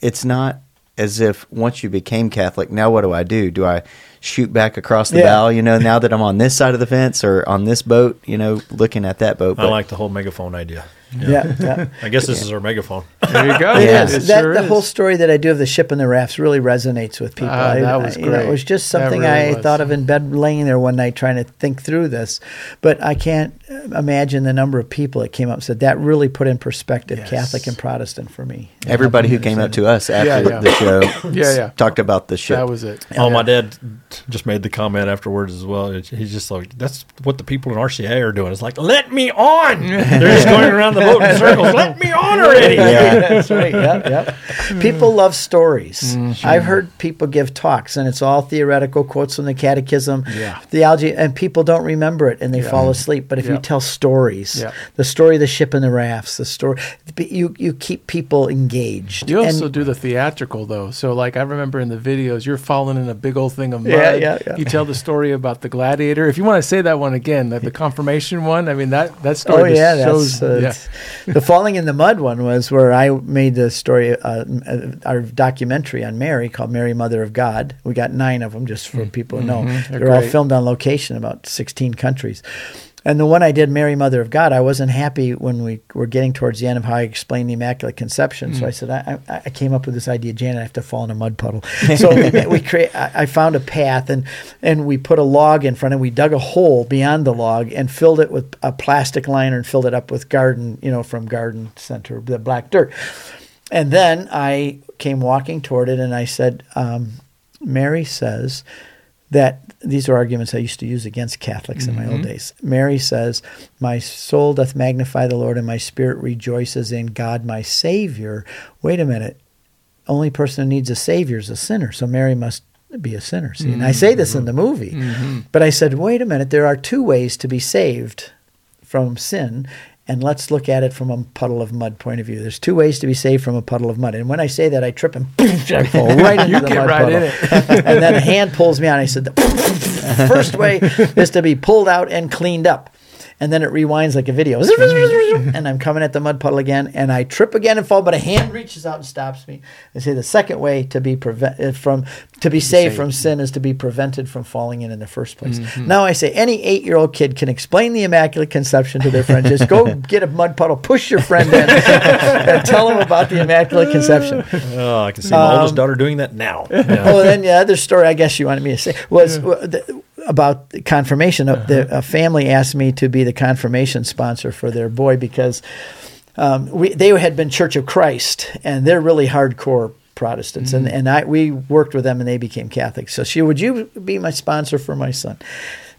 it's not as if once you became Catholic, now what do I do? Do I shoot back across the yeah. bow, you know, now that I'm on this side of the fence or on this boat, you know, looking at that boat? But I like the whole megaphone idea. Yeah, yeah, yeah. I guess this yeah. is our megaphone. There you go. Yeah. It that, sure the is. whole story that I do of the ship and the rafts really resonates with people. Ah, I, that was I, great. You know, it was just something really I was. thought of in bed, laying there one night trying to think through this. But I can't imagine the number of people that came up and said, that really put in perspective yes. Catholic and Protestant for me. Everybody who came up to us after yeah, yeah. the show yeah, yeah. talked about the ship. That was it. Oh, yeah. My dad just made the comment afterwards as well. He's just like, that's what the people in R C A are doing. It's like, let me on. They're just going around the boat in circles. Let me on already. Yeah, that's right. Yep, yep. People love stories. Mm, sure. I've heard people give talks, and it's all theoretical quotes from the catechism, yeah. theology, and people don't remember it, and they yeah. fall asleep. But if yep. you tell stories, yep. the story of the ship and the rafts, the story, you, you keep people engaged. You also and, do the theatrical, though. So, like, I remember in the videos, you're falling in a big old thing of mud. Yeah, yeah, yeah. You tell the story about the gladiator. If you want to say that one again, the, the confirmation one, I mean, that, that story oh, yeah, just shows... Uh, yeah. The falling in the mud one was where I made the story, uh, our documentary on Mary called Mary, Mother of God. We got nine of them just for people who know. Mm-hmm. They're, They're all filmed on location in about sixteen countries. And the one I did, Mary, Mother of God, I wasn't happy when we were getting towards the end of how I explained the Immaculate Conception. Mm. So I said, I, I came up with this idea, Janet, I have to fall in a mud puddle. So we, we create. I found a path, and, and we put a log in front, and we dug a hole beyond the log and filled it with a plastic liner and filled it up with garden, you know, from garden center, the black dirt. And then I came walking toward it, and I said, um, Mary says... that these are arguments I used to use against Catholics mm-hmm. in my old days. Mary says, my soul doth magnify the Lord, and my spirit rejoices in God my Savior. Wait a minute. Only person who needs a Savior is a sinner, so Mary must be a sinner. See? Mm-hmm. And I say this in the movie, mm-hmm. but I said, wait a minute, there are two ways to be saved from sin, and let's look at it from a puddle of mud point of view. There's two ways to be saved from a puddle of mud. And when I say that, I trip and I fall right into the mud right puddle. In it. And then a hand pulls me out. I said, the first way is to be pulled out and cleaned up. And then it rewinds like a video. And I'm coming at the mud puddle again, and I trip again and fall, but a hand reaches out and stops me. They say the second way to be prevent from to be saved from sin is to be prevented from falling in in the first place. Mm-hmm. Now I say any eight-year-old kid can explain the Immaculate Conception to their friend. Just go get a mud puddle, push your friend in, and tell him about the Immaculate Conception. Oh, I can see my um, oldest daughter doing that now. Yeah. Oh, then the other story I guess you wanted me to say was yeah. the, about the confirmation. Uh-huh. The, a family asked me to be the confirmation sponsor for their boy because um, we, they had been Church of Christ, and they're really hardcore Protestants. Mm-hmm. And, and I we worked with them, and they became Catholics. So she, would you be my sponsor for my son?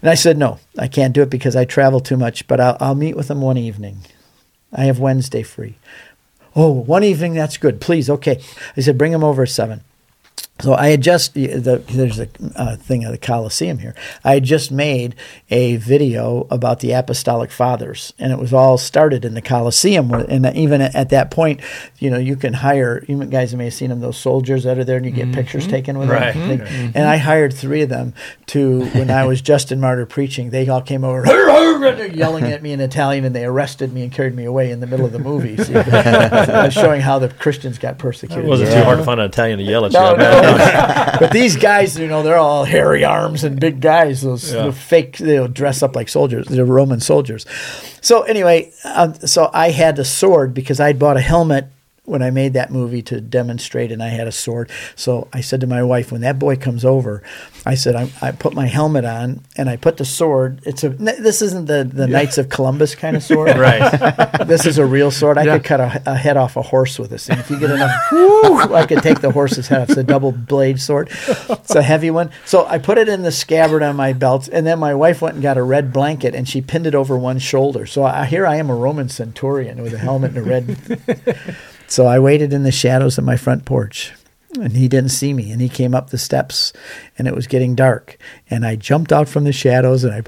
And I said, no, I can't do it because I travel too much, but I'll, I'll meet with them one evening. I have Wednesday free. Oh, one evening, that's good. Please, okay. I said, bring him over at seven. So I had just, the, there's a uh, thing of the Colosseum here. I had just made a video about the Apostolic Fathers, and it was all started in the Colosseum. And even at that point, you know, you can hire, you guys may have seen them, those soldiers that are there, and you get mm-hmm. pictures taken with right. them. Mm-hmm. Mm-hmm. And I hired three of them to, when I was Justin Martyr preaching, they all came over yelling at me in Italian, and they arrested me and carried me away in the middle of the movie, so, uh, showing how the Christians got persecuted. It wasn't yeah. too hard to find an Italian to yell at you. No, no. But these guys, you know, they're all hairy arms and big guys. Those yeah. fake, they'll dress up like soldiers. They're Roman soldiers. So anyway, um, so I had a sword because I'd bought a helmet when I made that movie to demonstrate, and I had a sword. So I said to my wife, when that boy comes over, I said, I, I put my helmet on and I put the sword. It's a This isn't the, the yeah. Knights of Columbus kind of sword. Right. This is a real sword. I yeah. could cut a, a head off a horse with this thing. If you get enough, whoo, I could take the horse's head off. It's a double blade sword. It's a heavy one. So I put it in the scabbard on my belt, and then my wife went and got a red blanket, and she pinned it over one shoulder. So I, here I am, a Roman centurion with a helmet and a red... So I waited in the shadows of my front porch, and he didn't see me, and he came up the steps, and it was getting dark, and I jumped out from the shadows, and I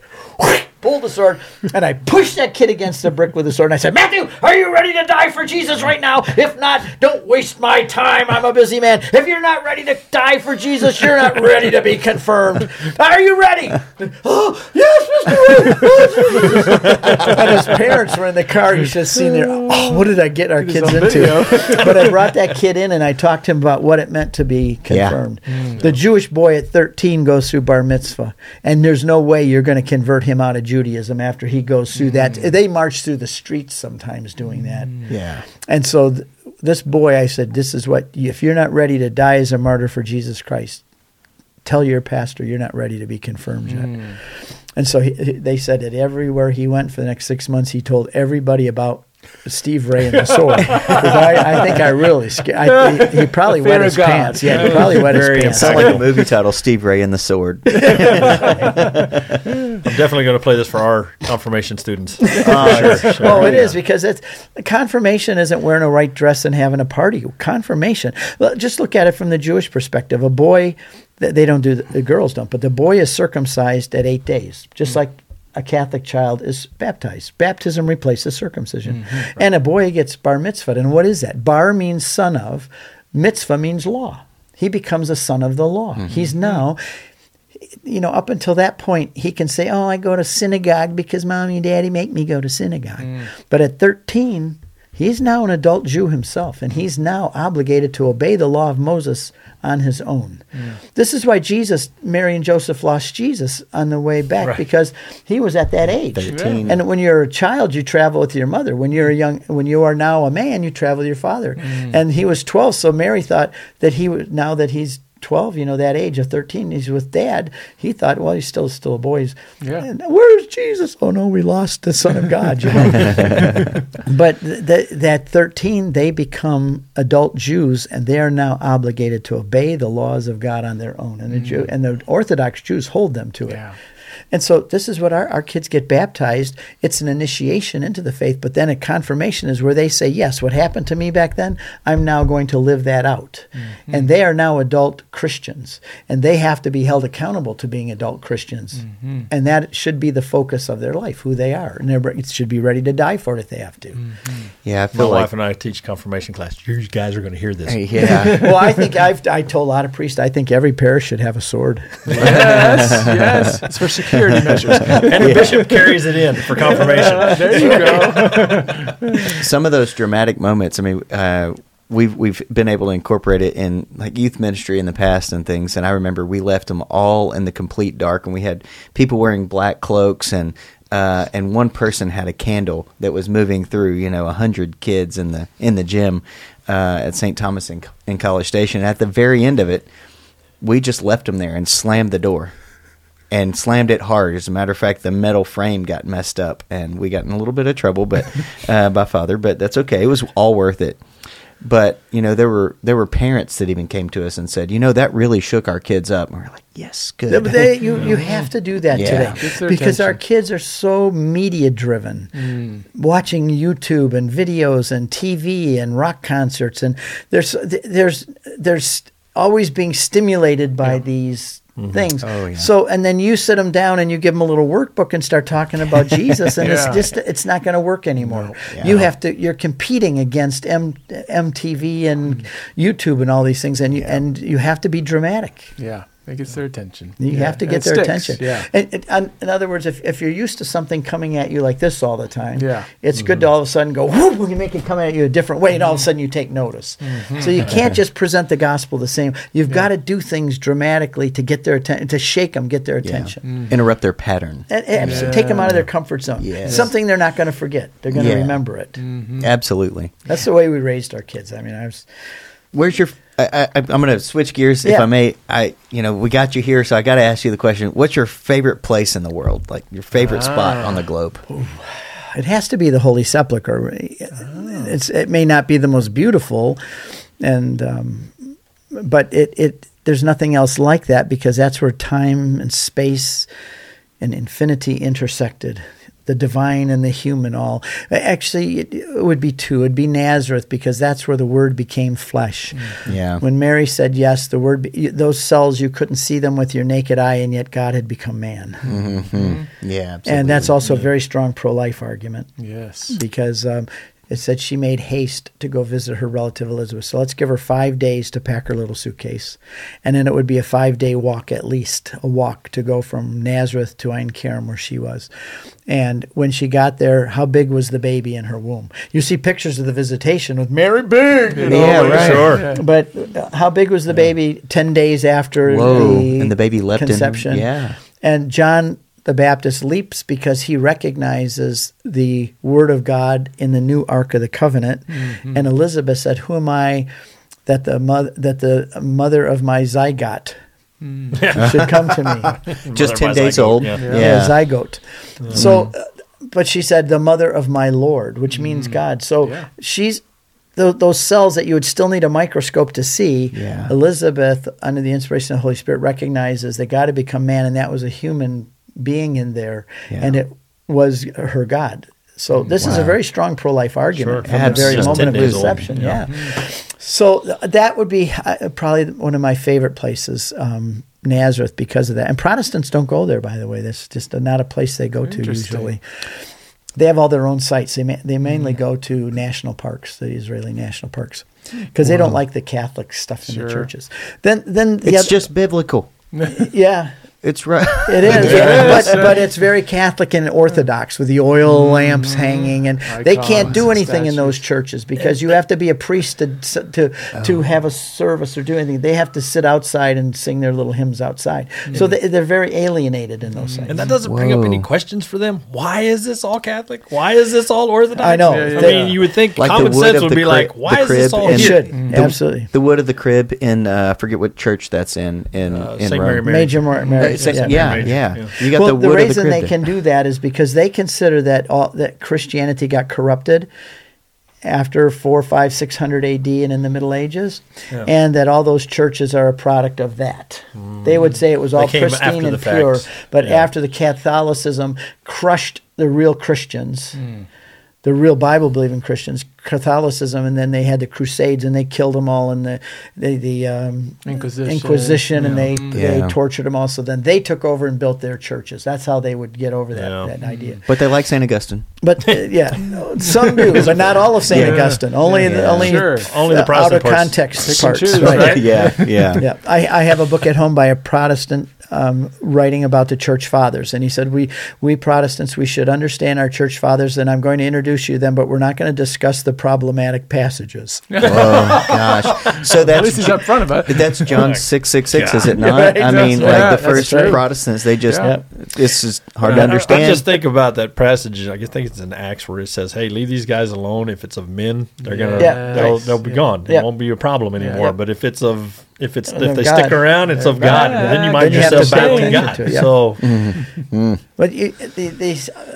whoosh, pulled the sword, and I pushed that kid against the brick with the sword, and I said, Matthew, are you ready to die for Jesus right now? If not, don't waste my time. I'm a busy man. If you're not ready to die for Jesus, you're not ready to be confirmed. Are you ready? Oh, yes, Mister Ray. And his parents were in the car. You should have seen their, oh, what did I get our kids into? But I brought that kid in, and I talked to him about what it meant to be confirmed. Yeah. Mm-hmm. The Jewish boy at thirteen goes through Bar Mitzvah, and there's no way you're going to convert him out of Jew. Judaism after he goes through that. Mm. They march through the streets sometimes doing that. Yeah. And so th- this boy, I said, this is what, if you're not ready to die as a martyr for Jesus Christ, tell your pastor you're not ready to be confirmed yet. Mm. And so he, they said that everywhere he went for the next six months, he told everybody about Steve Ray and the sword. I, I think I really scared. I, he, he probably wet his God. pants. Yeah, he probably wet his pants. It sounds like a movie title, Steve Ray and the Sword. I'm definitely going to play this for our confirmation students. Uh, sure, sure. Well, it yeah. is, because it's, confirmation isn't wearing a right dress and having a party. Confirmation. Just look at it from the Jewish perspective. A boy, they don't do, the girls don't, but the boy is circumcised at eight days, just mm. like a Catholic child is baptized. Baptism replaces circumcision. Mm-hmm, right. And a boy gets bar mitzvah. And what is that? Bar means son of, mitzvah means law. He becomes a son of the law. Mm-hmm. He's now, you know, up until that point, he can say, oh, I go to synagogue because mommy and daddy make me go to synagogue. Mm. But at thirteen, he's now an adult Jew himself, and he's now obligated to obey the law of Moses on his own. Yeah. This is why Jesus, Mary and Joseph lost Jesus on the way back, right. because he was at that age. thirteen. And when you're a child, you travel with your mother. When you're a young, when you are now a man, you travel with your father. Mm. And he was twelve, so Mary thought that he was, now that he's twelve, you know, that age of thirteen, he's with dad. He thought, well, he's still still a boy. Yeah. Where's Jesus? Oh no, we lost the Son of God. You know? But th- that thirteen, they become adult Jews, and they are now obligated to obey the laws of God on their own, and the mm. Jew and the Orthodox Jews hold them to it. Yeah. And so this is what our, our kids get baptized. It's an initiation into the faith, but then a confirmation is where they say, yes, what happened to me back then, I'm now going to live that out. Mm-hmm. And they are now adult Christians, and they have to be held accountable to being adult Christians. Mm-hmm. And that should be the focus of their life, who they are. And they should be ready to die for it if they have to. Mm-hmm. Yeah, I feel My like, wife and I teach confirmation class. You guys are going to hear this. Yeah. Well, I think I've I told a lot of priests, I think every parish should have a sword. Yes, yes. It's for security measures. And the yeah. bishop carries it in for confirmation. Yeah, there you go. Some of those dramatic moments, I mean, uh, we've we've been able to incorporate it in like youth ministry in the past and things. And I remember we left them all in the complete dark, and we had people wearing black cloaks, and uh, and one person had a candle that was moving through, you know, a hundred kids in the in the gym uh, at Saint Thomas in, in College Station. And at the very end of it, we just left them there and slammed the door. And slammed it hard. As a matter of fact, the metal frame got messed up, and we got in a little bit of trouble, but uh, by Father. But that's okay. It was all worth it. But you know, there were there were parents that even came to us and said, you know, that really shook our kids up. And we were like, yes, good. They, you you have to do that yeah. today, because attention. Our kids are so media driven, mm. watching YouTube and videos and T V and rock concerts, and there's there's there's always being stimulated by yeah. these mm-hmm. things. Oh, yeah. So, and then you sit them down and you give them a little workbook and start talking about Jesus, and yeah. it's just, it's not going to work anymore. No. Yeah. You have to, you're competing against M- M T V and mm. YouTube and all these things, and you, yeah. and you have to be dramatic. Yeah. It gets their attention. You yeah. have to get their sticks. attention. Yeah. And, and, and in other words, if, if you're used to something coming at you like this all the time, yeah. it's mm-hmm. good to all of a sudden go, whoop, we can make it come at you a different way, and all of a sudden you take notice. Mm-hmm. So you can't just present the gospel the same. You've yeah. got to do things dramatically to get their attention, to shake them, get their attention. Yeah. Mm-hmm. Interrupt their pattern. And, and yeah. take them out of their comfort zone. Yes. Something they're not going to forget. They're going to yeah. remember it. Mm-hmm. Absolutely. That's the way we raised our kids. I mean, I was... Where's your... I, I, I'm going to switch gears, yeah. if I may. I, you know, we got you here, so I got to ask you the question: what's your favorite place in the world? Like your favorite ah. spot on the globe? Ooh. It has to be the Holy Sepulcher. Oh. It's, it may not be the most beautiful, and um, but it, it there's nothing else like that, because that's where time and space and infinity intersected. The divine and the human all. Actually, it, it would be two. It would be Nazareth, because that's where the Word became flesh. Yeah. When Mary said yes, the Word, be, those cells, you couldn't see them with your naked eye, and yet God had become man. Mm-hmm. Mm-hmm. Yeah, absolutely. And that's also a very strong pro-life argument. Yes. Because um, it said she made haste to go visit her relative Elizabeth. So let's give her five days to pack her little suitcase. And then it would be a five-day walk at least, a walk to go from Nazareth to Ein Kerem, where she was. And when she got there, how big was the baby in her womb? You see pictures of the visitation with Mary big. You know, yeah, right. Sure. Yeah. But how big was the baby ten days after Whoa. the, and the baby leapt conception? In, yeah. And John the Baptist leaps because he recognizes the Word of God in the new Ark of the Covenant. Mm-hmm. And Elizabeth said, who am I that the, mo- that the mother of my zygote mm. yeah. should come to me? Just ten days zygote. Old. Yeah, yeah. yeah zygote. Mm. So, but she said, the mother of my Lord, which means mm. God. So yeah. she's... Those cells that you would still need a microscope to see, yeah. Elizabeth, under the inspiration of the Holy Spirit, recognizes that God had become man, and that was a human being in there, yeah. and it was her God. So this wow. is a very strong pro-life argument sure. from Absolutely. the very moment of conception. Yeah. yeah. So that would be probably one of my favorite places, um, Nazareth, because of that. And Protestants don't go there, by the way. That's just not a place they go to usually. They have all their own sites. They ma- they mainly mm. go to national parks, the Israeli national parks, because wow. they don't like the Catholic stuff in sure. the churches. Then then the it's other, just biblical. Yeah, it's right. It is, yeah. but but it's very Catholic and Orthodox, with the oil mm. lamps hanging, and Icons they can't do anything in those churches because you have to be a priest to to oh. to have a service or do anything. They have to sit outside and sing their little hymns outside. Mm. So they, they're very alienated in those things. And that doesn't Whoa. bring up any questions for them. Why is this all Catholic? Why is this all Orthodox? I know. Yeah. I mean, you would think like common sense would be cri- like, why is this all? It should mm. absolutely the wood of the crib in uh, I forget what church that's in in uh, in Saint Rome. Mary Mary. Major Mary. Mary. Yeah, yeah, yeah. You got well, the, wood the reason of the they can do that is because they consider that all that Christianity got corrupted after four, five, six hundred A D and in the Middle Ages, yeah. and that all those churches are a product of that. Mm. They would say it was all pristine and pure, but yeah. after the Catholicism crushed the real Christians. Mm. The real Bible-believing Christians, Catholicism, and then they had the Crusades, and they killed them all in the the, the um, Inquisition, Inquisition yeah. and they yeah. they tortured them all. So then they took over and built their churches. That's how they would get over that, yeah. that idea. But they like Saint Augustine. But uh, yeah, some do, but not all of Saint yeah. Augustine. Only yeah. the, only sure. the, only the out of context parts. Choose, right? Right? yeah, yeah, yeah. I, I have a book at home by a Protestant. Um, writing about the church fathers, and he said we we Protestants we should understand our church fathers, and I'm going to introduce you to them, but we're not going to discuss the problematic passages. Oh gosh, so that's at least he's up front of it. That's John six six six, yeah. is it not? Yeah, exactly. I mean, yeah, like the first true. Protestants, they just yeah. this is hard yeah. to understand. I, I just think about that passage. I just think it's in Acts where it says, "Hey, leave these guys alone. If it's of men, they're gonna yeah. they'll, they'll be yeah. gone. Yeah. It won't be a problem anymore. Yeah. But if it's of If it's if they God. stick around, it's of God. Yeah, then you might yourself back to God. It, yeah. So, mm-hmm. but you, the, the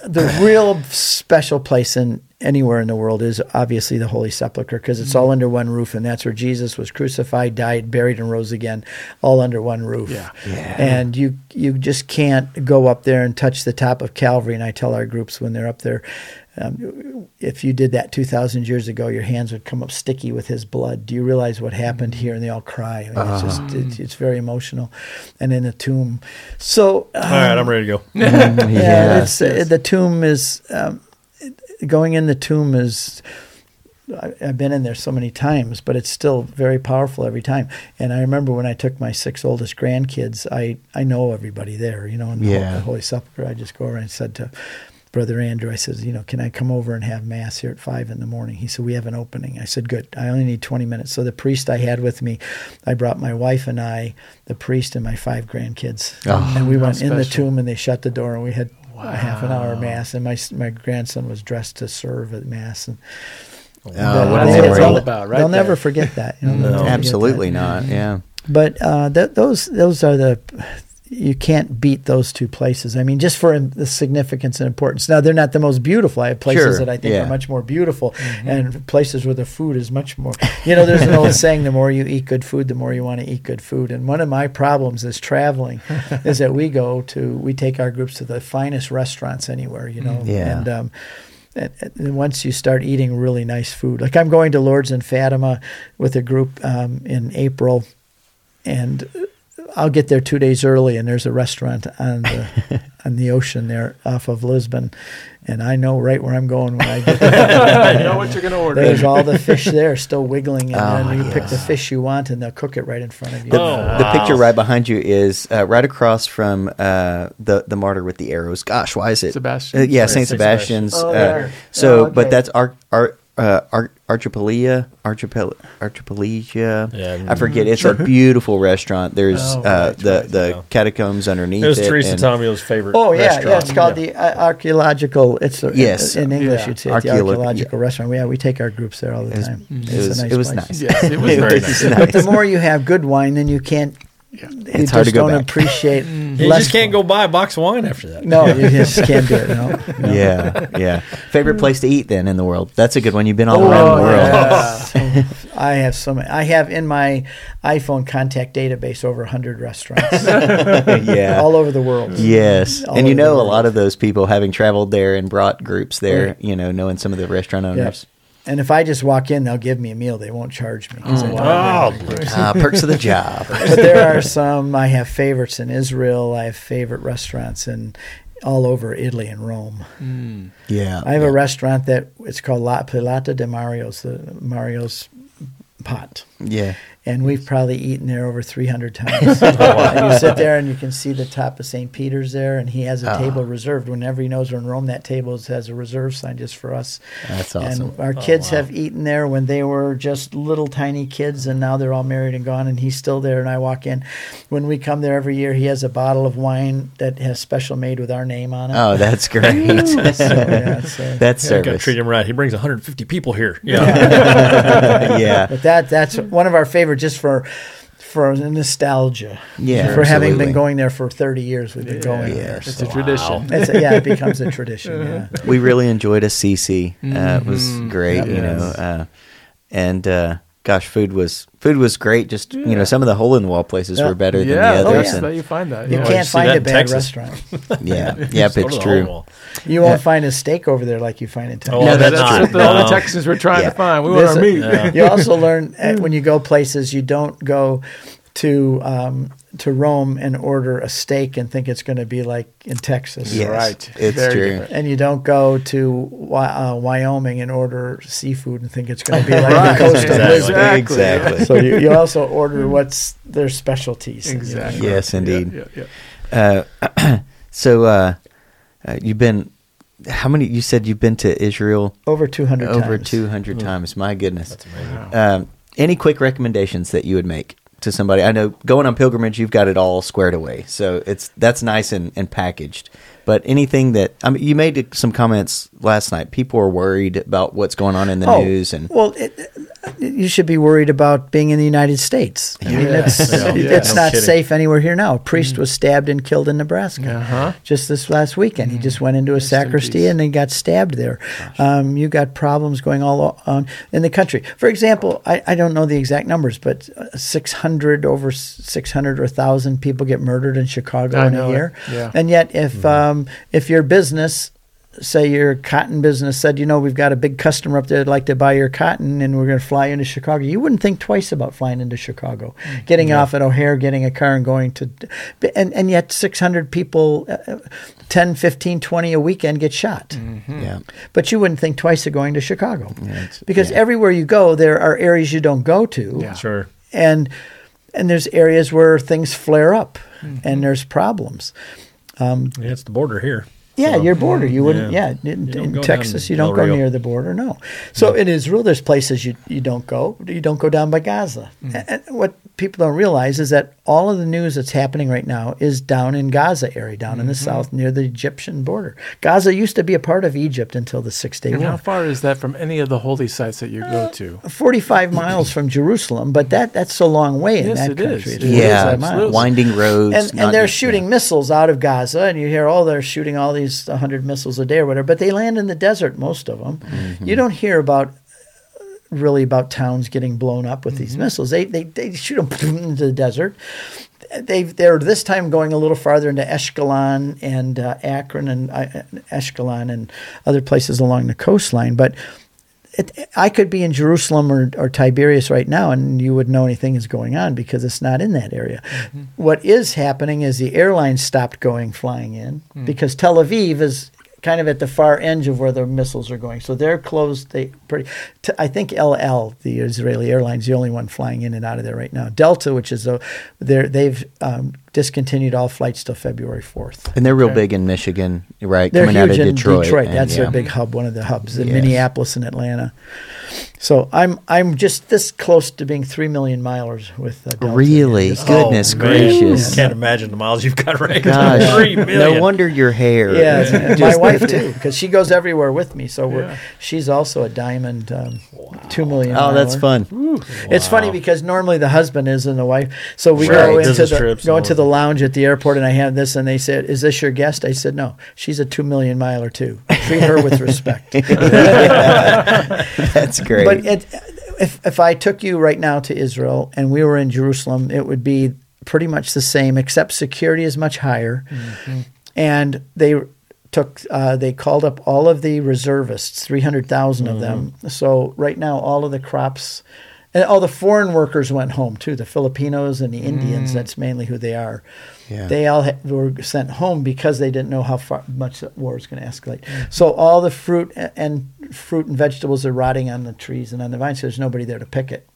the real special place in anywhere in the world is obviously the Holy Sepulcher, because it's all under one roof, and that's where Jesus was crucified, died, buried, and rose again, all under one roof. Yeah. Yeah. And you you just can't go up there and touch the top of Calvary. And I tell our groups when they're up there. Um, if you did that two thousand years ago, your hands would come up sticky with his blood. Do you realize what happened here? And they all cry. I mean, uh, it's, just, it's, it's very emotional. And in the tomb. So, um, all right, I'm ready to go. yeah, yeah it's, yes. The tomb is, um, going in the tomb is, I've been in there so many times, but it's still very powerful every time. And I remember when I took my six oldest grandkids, I, I know everybody there, you know, in the, yeah. the Holy Sepulcher. I just go over and said to Brother Andrew, I says, you know, can I come over and have Mass here at five in the morning? He said, we have an opening. I said, good. I only need twenty minutes. So the priest I had with me, I brought my wife and I, the priest and my five grandkids. Oh, and we went special. in the tomb, and they shut the door, and we had wow. a half an hour Mass. And my my grandson was dressed to serve at Mass. And oh, the, what they, it's all about, right? They'll there. never forget that. You know, no, absolutely that. not. Yeah. But uh, that, those those are the. You can't beat those two places. I mean, just for the significance and importance. Now, they're not the most beautiful. I have places sure, that I think yeah. are much more beautiful, mm-hmm. and places where the food is much more. You know, there's an old saying, the more you eat good food, the more you want to eat good food. And one of my problems is traveling is that we go to, we take our groups to the finest restaurants anywhere, you know. Yeah. And, um, and, and once you start eating really nice food, like I'm going to Lourdes and Fatima with a group um, in April, and I'll get there two days early, and there's a restaurant on the on the ocean there off of Lisbon, and I know right where I'm going when I get there. I know what you're going to order. There's all the fish there still wiggling, and oh, then you yes. pick the fish you want, and they'll cook it right in front of you. The, oh, the wow. picture right behind you is uh, right across from uh, the the martyr with the arrows. Gosh, why is it? Sebastian. Uh, yeah, Saint Sebastian's. Oh, uh, so, oh, okay. But that's our our. Uh, Ar- Archipelia, Archipel- Archipelia. Yeah, I forget. It's a beautiful restaurant. There's oh, uh, right, the right, the no. catacombs underneath. It was Teresa Tomio's favorite. Oh yeah, restaurant. yeah. It's called yeah. the uh, archaeological. It's a, yes. in, in English. Yeah. You'd say Archeolo- the archaeological yeah. restaurant. Yeah, we take our groups there all the time. It was, it was, it's a nice. It was place. nice. Yes, it was very nice. But the more you have good wine, then you can't. Yeah. You it's just hard to go don't back. appreciate. You just can't go buy a box of wine after that. No, you just can't do it. No. no. Yeah, yeah. Favorite place to eat then in the world? That's a good one. You've been all oh, around the world. Yeah. I have so many. I have in my iPhone contact database over one hundred restaurants. yeah, all over the world. Yes, all and you know a lot of those people having traveled there and brought groups there. Yeah. You know, knowing some of the restaurant owners. Yeah. And if I just walk in, they'll give me a meal. They won't charge me. Oh, wow. uh, perks of the job. But there are some. I have favorites in Israel. I have favorite restaurants in all over Italy and Rome. Mm. Yeah. I have yeah. a restaurant that it's called La Pilata de Mario's, the Mario's Pot. Yeah. And we've probably eaten there over three hundred times. oh, wow. And you sit there and you can see the top of Saint Peter's there, and he has a oh. table reserved. Whenever he knows we're in Rome, that table has a reserve sign just for us. That's awesome. And our oh, kids wow. have eaten there when they were just little tiny kids, and now they're all married and gone, and he's still there, and I walk in. When we come there every year, he has a bottle of wine that has special made with our name on it. Oh, that's great. so, yeah, so. That's yeah, service. Got to treat him right. He brings one hundred fifty people here. Yeah. yeah. yeah. But that that's one of our favorite just for for nostalgia, yeah, for absolutely. having been going there for thirty years. We've been yeah, going yeah. there. It's so. a tradition. Wow. It's a, yeah, it becomes a tradition. Yeah. We really enjoyed Assisi. Mm-hmm. Uh, it was great, that you was. know, uh, and uh, gosh, food was food was great. Just yeah. you know, some of the hole in the wall places yeah. were better yeah. than the others. Oh, yeah. and so you find that. You, you know, can't find a bad Texas. restaurant. yeah, yeah, yep, it's true. You won't yeah. find a steak over there like you find in Texas. Oh, no, that's, that's true. What the, no. all the Texans were trying yeah. to find. We There's want our meat. A, yeah. You also learn when you go places, you don't go to um, to Rome and order a steak and think it's going to be like in Texas. Yes, right. It's Very true. Different. And you don't go to uh, Wyoming and order seafood and think it's going to be like right. the coast exactly. of Lisbon. Exactly. So you, you also order what's their specialties. Exactly. You know? Yes, indeed. Yeah, yeah, yeah. Uh, so uh, uh, you've been... How many? You said you've been to Israel over two hundred times. Over two hundred times. My goodness. That's amazing. Wow. Um, any quick recommendations that you would make to somebody? I know going on pilgrimage, you've got it all squared away, so it's that's nice and, and packaged. But anything that I mean, you made some comments last night. People are worried about what's going on in the oh, news, and well, it, you should be worried about being in the United States. I mean, yeah. it's yeah. it's yeah. not no safe anywhere here now. A priest mm. was stabbed and killed in Nebraska uh-huh. just this last weekend. Mm. He just went into a sacristy and then got stabbed there. Um, you got problems going all on in the country. For example, I, I don't know the exact numbers, but six hundred over six hundred or a thousand people get murdered in Chicago I in a year, yeah. and yet if mm. um, if your business say your cotton business said, you know, we've got a big customer up there that'd like to buy your cotton and we're going to fly into Chicago, you wouldn't think twice about flying into Chicago, getting yeah. off at O'Hare, getting a car and going to – and and yet six hundred people, uh, ten, fifteen, twenty a weekend get shot. Mm-hmm. Yeah. But you wouldn't think twice of going to Chicago yeah, because yeah. everywhere you go, there are areas you don't go to. Yeah. Sure. And, and there's areas where things flare up mm-hmm. and there's problems. Um, yeah, it's the border here. Yeah, so, your border. You wouldn't. Yeah, yeah in, in Texas, you don't go near the border. No. So yeah. in Israel, there's places you you don't go. You don't go down by Gaza. Mm. And what people don't realize is that all of the news that's happening right now is down in Gaza area, down mm-hmm. in the south near the Egyptian border. Gaza used to be a part of Egypt until the Six Day War. And how far is that from any of the holy sites that you uh, go to? Forty-five miles from Jerusalem, but that that's a long way in yes, that it country. Is. It yeah, is miles. Winding roads, and, and they're just, shooting yeah. missiles out of Gaza, and you hear, oh, they're shooting all these. one hundred missiles a day or whatever, but they land in the desert, most of them. Mm-hmm. You don't hear about really about towns getting blown up with mm-hmm. these missiles. They, they they shoot them into the desert. They they're this time going a little farther into Ashkelon and uh, Akron and uh, Ashkelon and other places along the coastline. But it, I could be in Jerusalem or, or Tiberias right now, and you wouldn't know anything is going on because it's not in that area. Mm-hmm. What is happening is the airlines stopped going flying in mm. because Tel Aviv is kind of at the far edge of where the missiles are going. So they're closed. They pretty. T- I think L L, the Israeli airline, is the only one flying in and out of there right now. Delta, which is a, they've um, discontinued all flights till February fourth. And they're real okay. big in Michigan, right? They're coming huge out of Detroit. in Detroit. And, That's yeah. their big hub, one of the hubs, in yes. Minneapolis and Atlanta. So I'm I'm just this close to being three million milers with uh, Delta. Really? Goodness oh, gracious! Can't imagine the miles you've got right now. Three million. No wonder your hair. Yeah, my wife too, because she goes everywhere with me. So we're, yeah. she's also a diamond um, wow. two million. Oh, miler. That's fun. Wow. It's funny because normally the husband is and the wife. So we right. go into Business the trips, go into the lounge at the airport, and I have this, and they said, "Is this your guest?" I said, "No, she's a two million miler too. Treat her with respect." That's great. But it, if if I took you right now to Israel and we were in Jerusalem, it would be pretty much the same, except security is much higher. Mm-hmm. And they took uh, they called up all of the reservists, three hundred thousand mm-hmm. of them. So right now, all of the crops and all the foreign workers went home too. The Filipinos and the Indians, mm. that's mainly who they are. Yeah. They all ha- were sent home because they didn't know how far much the war was going to escalate. Mm. So all the fruit and, and fruit and vegetables are rotting on the trees and on the vines. So there's nobody there to pick it.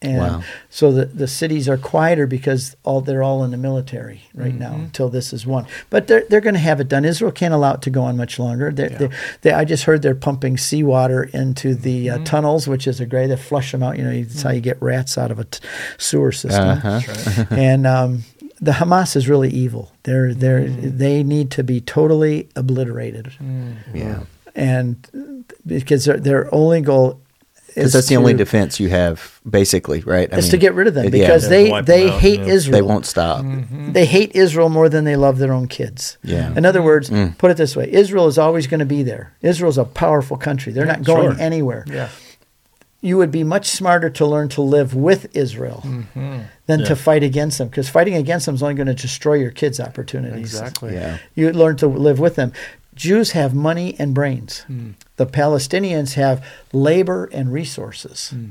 And wow. so the, the cities are quieter because all they're all in the military right mm-hmm. now until this is won. But they're they're going to have it done. Israel can't allow it to go on much longer. They, yeah. they, they, I just heard they're pumping seawater into the uh, mm-hmm. tunnels, which is a great. They flush them out. You know, that's mm-hmm. how you get rats out of a t- sewer system. Uh-huh. That's right. And um, the Hamas is really evil. They're they're mm-hmm. they need to be totally obliterated. Mm-hmm. Yeah, and because their their only goal. Because that's the to, only defense you have, basically, right? I is mean, to get rid of them because yeah. they, they out, hate yeah. Israel. They won't stop. Mm-hmm. They hate Israel more than they love their own kids. Yeah. In other words, mm. put it this way. Israel is always going to be there. Israel's a powerful country. They're yeah, not going sure. anywhere. Yeah. You would be much smarter to learn to live with Israel mm-hmm. than yeah. to fight against them because fighting against them is only going to destroy your kids' opportunities. Exactly. Yeah. You learn to live with them. Jews have money and brains. Mm. The Palestinians have labor and resources. Mm.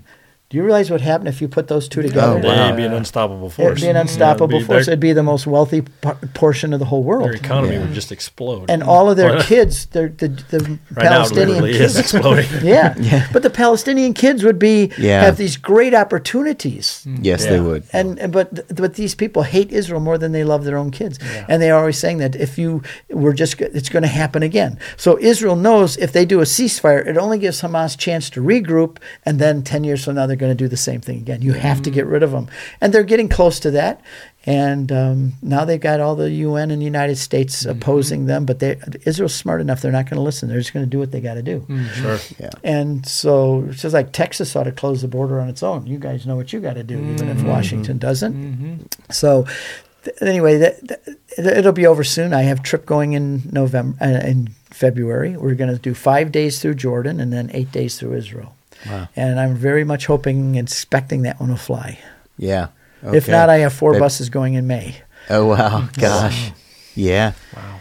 Do you realize what happened if you put those two together? Oh, wow. It'd be an unstoppable force. It'd be an unstoppable yeah, it'd be force. It'd be the most wealthy po- portion of the whole world. Their economy yeah. would just explode. And all of their kids, their, the, the right Palestinian now it literally kids, is exploding. yeah. yeah, but the Palestinian kids would be yeah. have these great opportunities. Yes, yeah. they would. And, and but but these people hate Israel more than they love their own kids, yeah. and they are always saying that if you we're just it's going to happen again. So Israel knows if they do a ceasefire, it only gives Hamas chance to regroup, and then ten years from now they're going to do the same thing again. You have to get rid of them. And they're getting close to that. And um, now they've got all the U N and the United States opposing mm-hmm. them, but they, Israel's smart enough. They're not going to listen. They're just going to do what they got to do. Mm, sure. Yeah. And so it's just like Texas ought to close the border on its own. You guys know what you got to do, mm-hmm. even if Washington doesn't. Mm-hmm. So th- anyway, that, that, it'll be over soon. I have a trip going in November, uh, in February. We're going to do five days through Jordan and then eight days through Israel. Wow. And I'm very much hoping and expecting that one will fly. Yeah. Okay. If not, I have four They've... buses going in May. Oh, wow. Gosh. Yeah. Wow.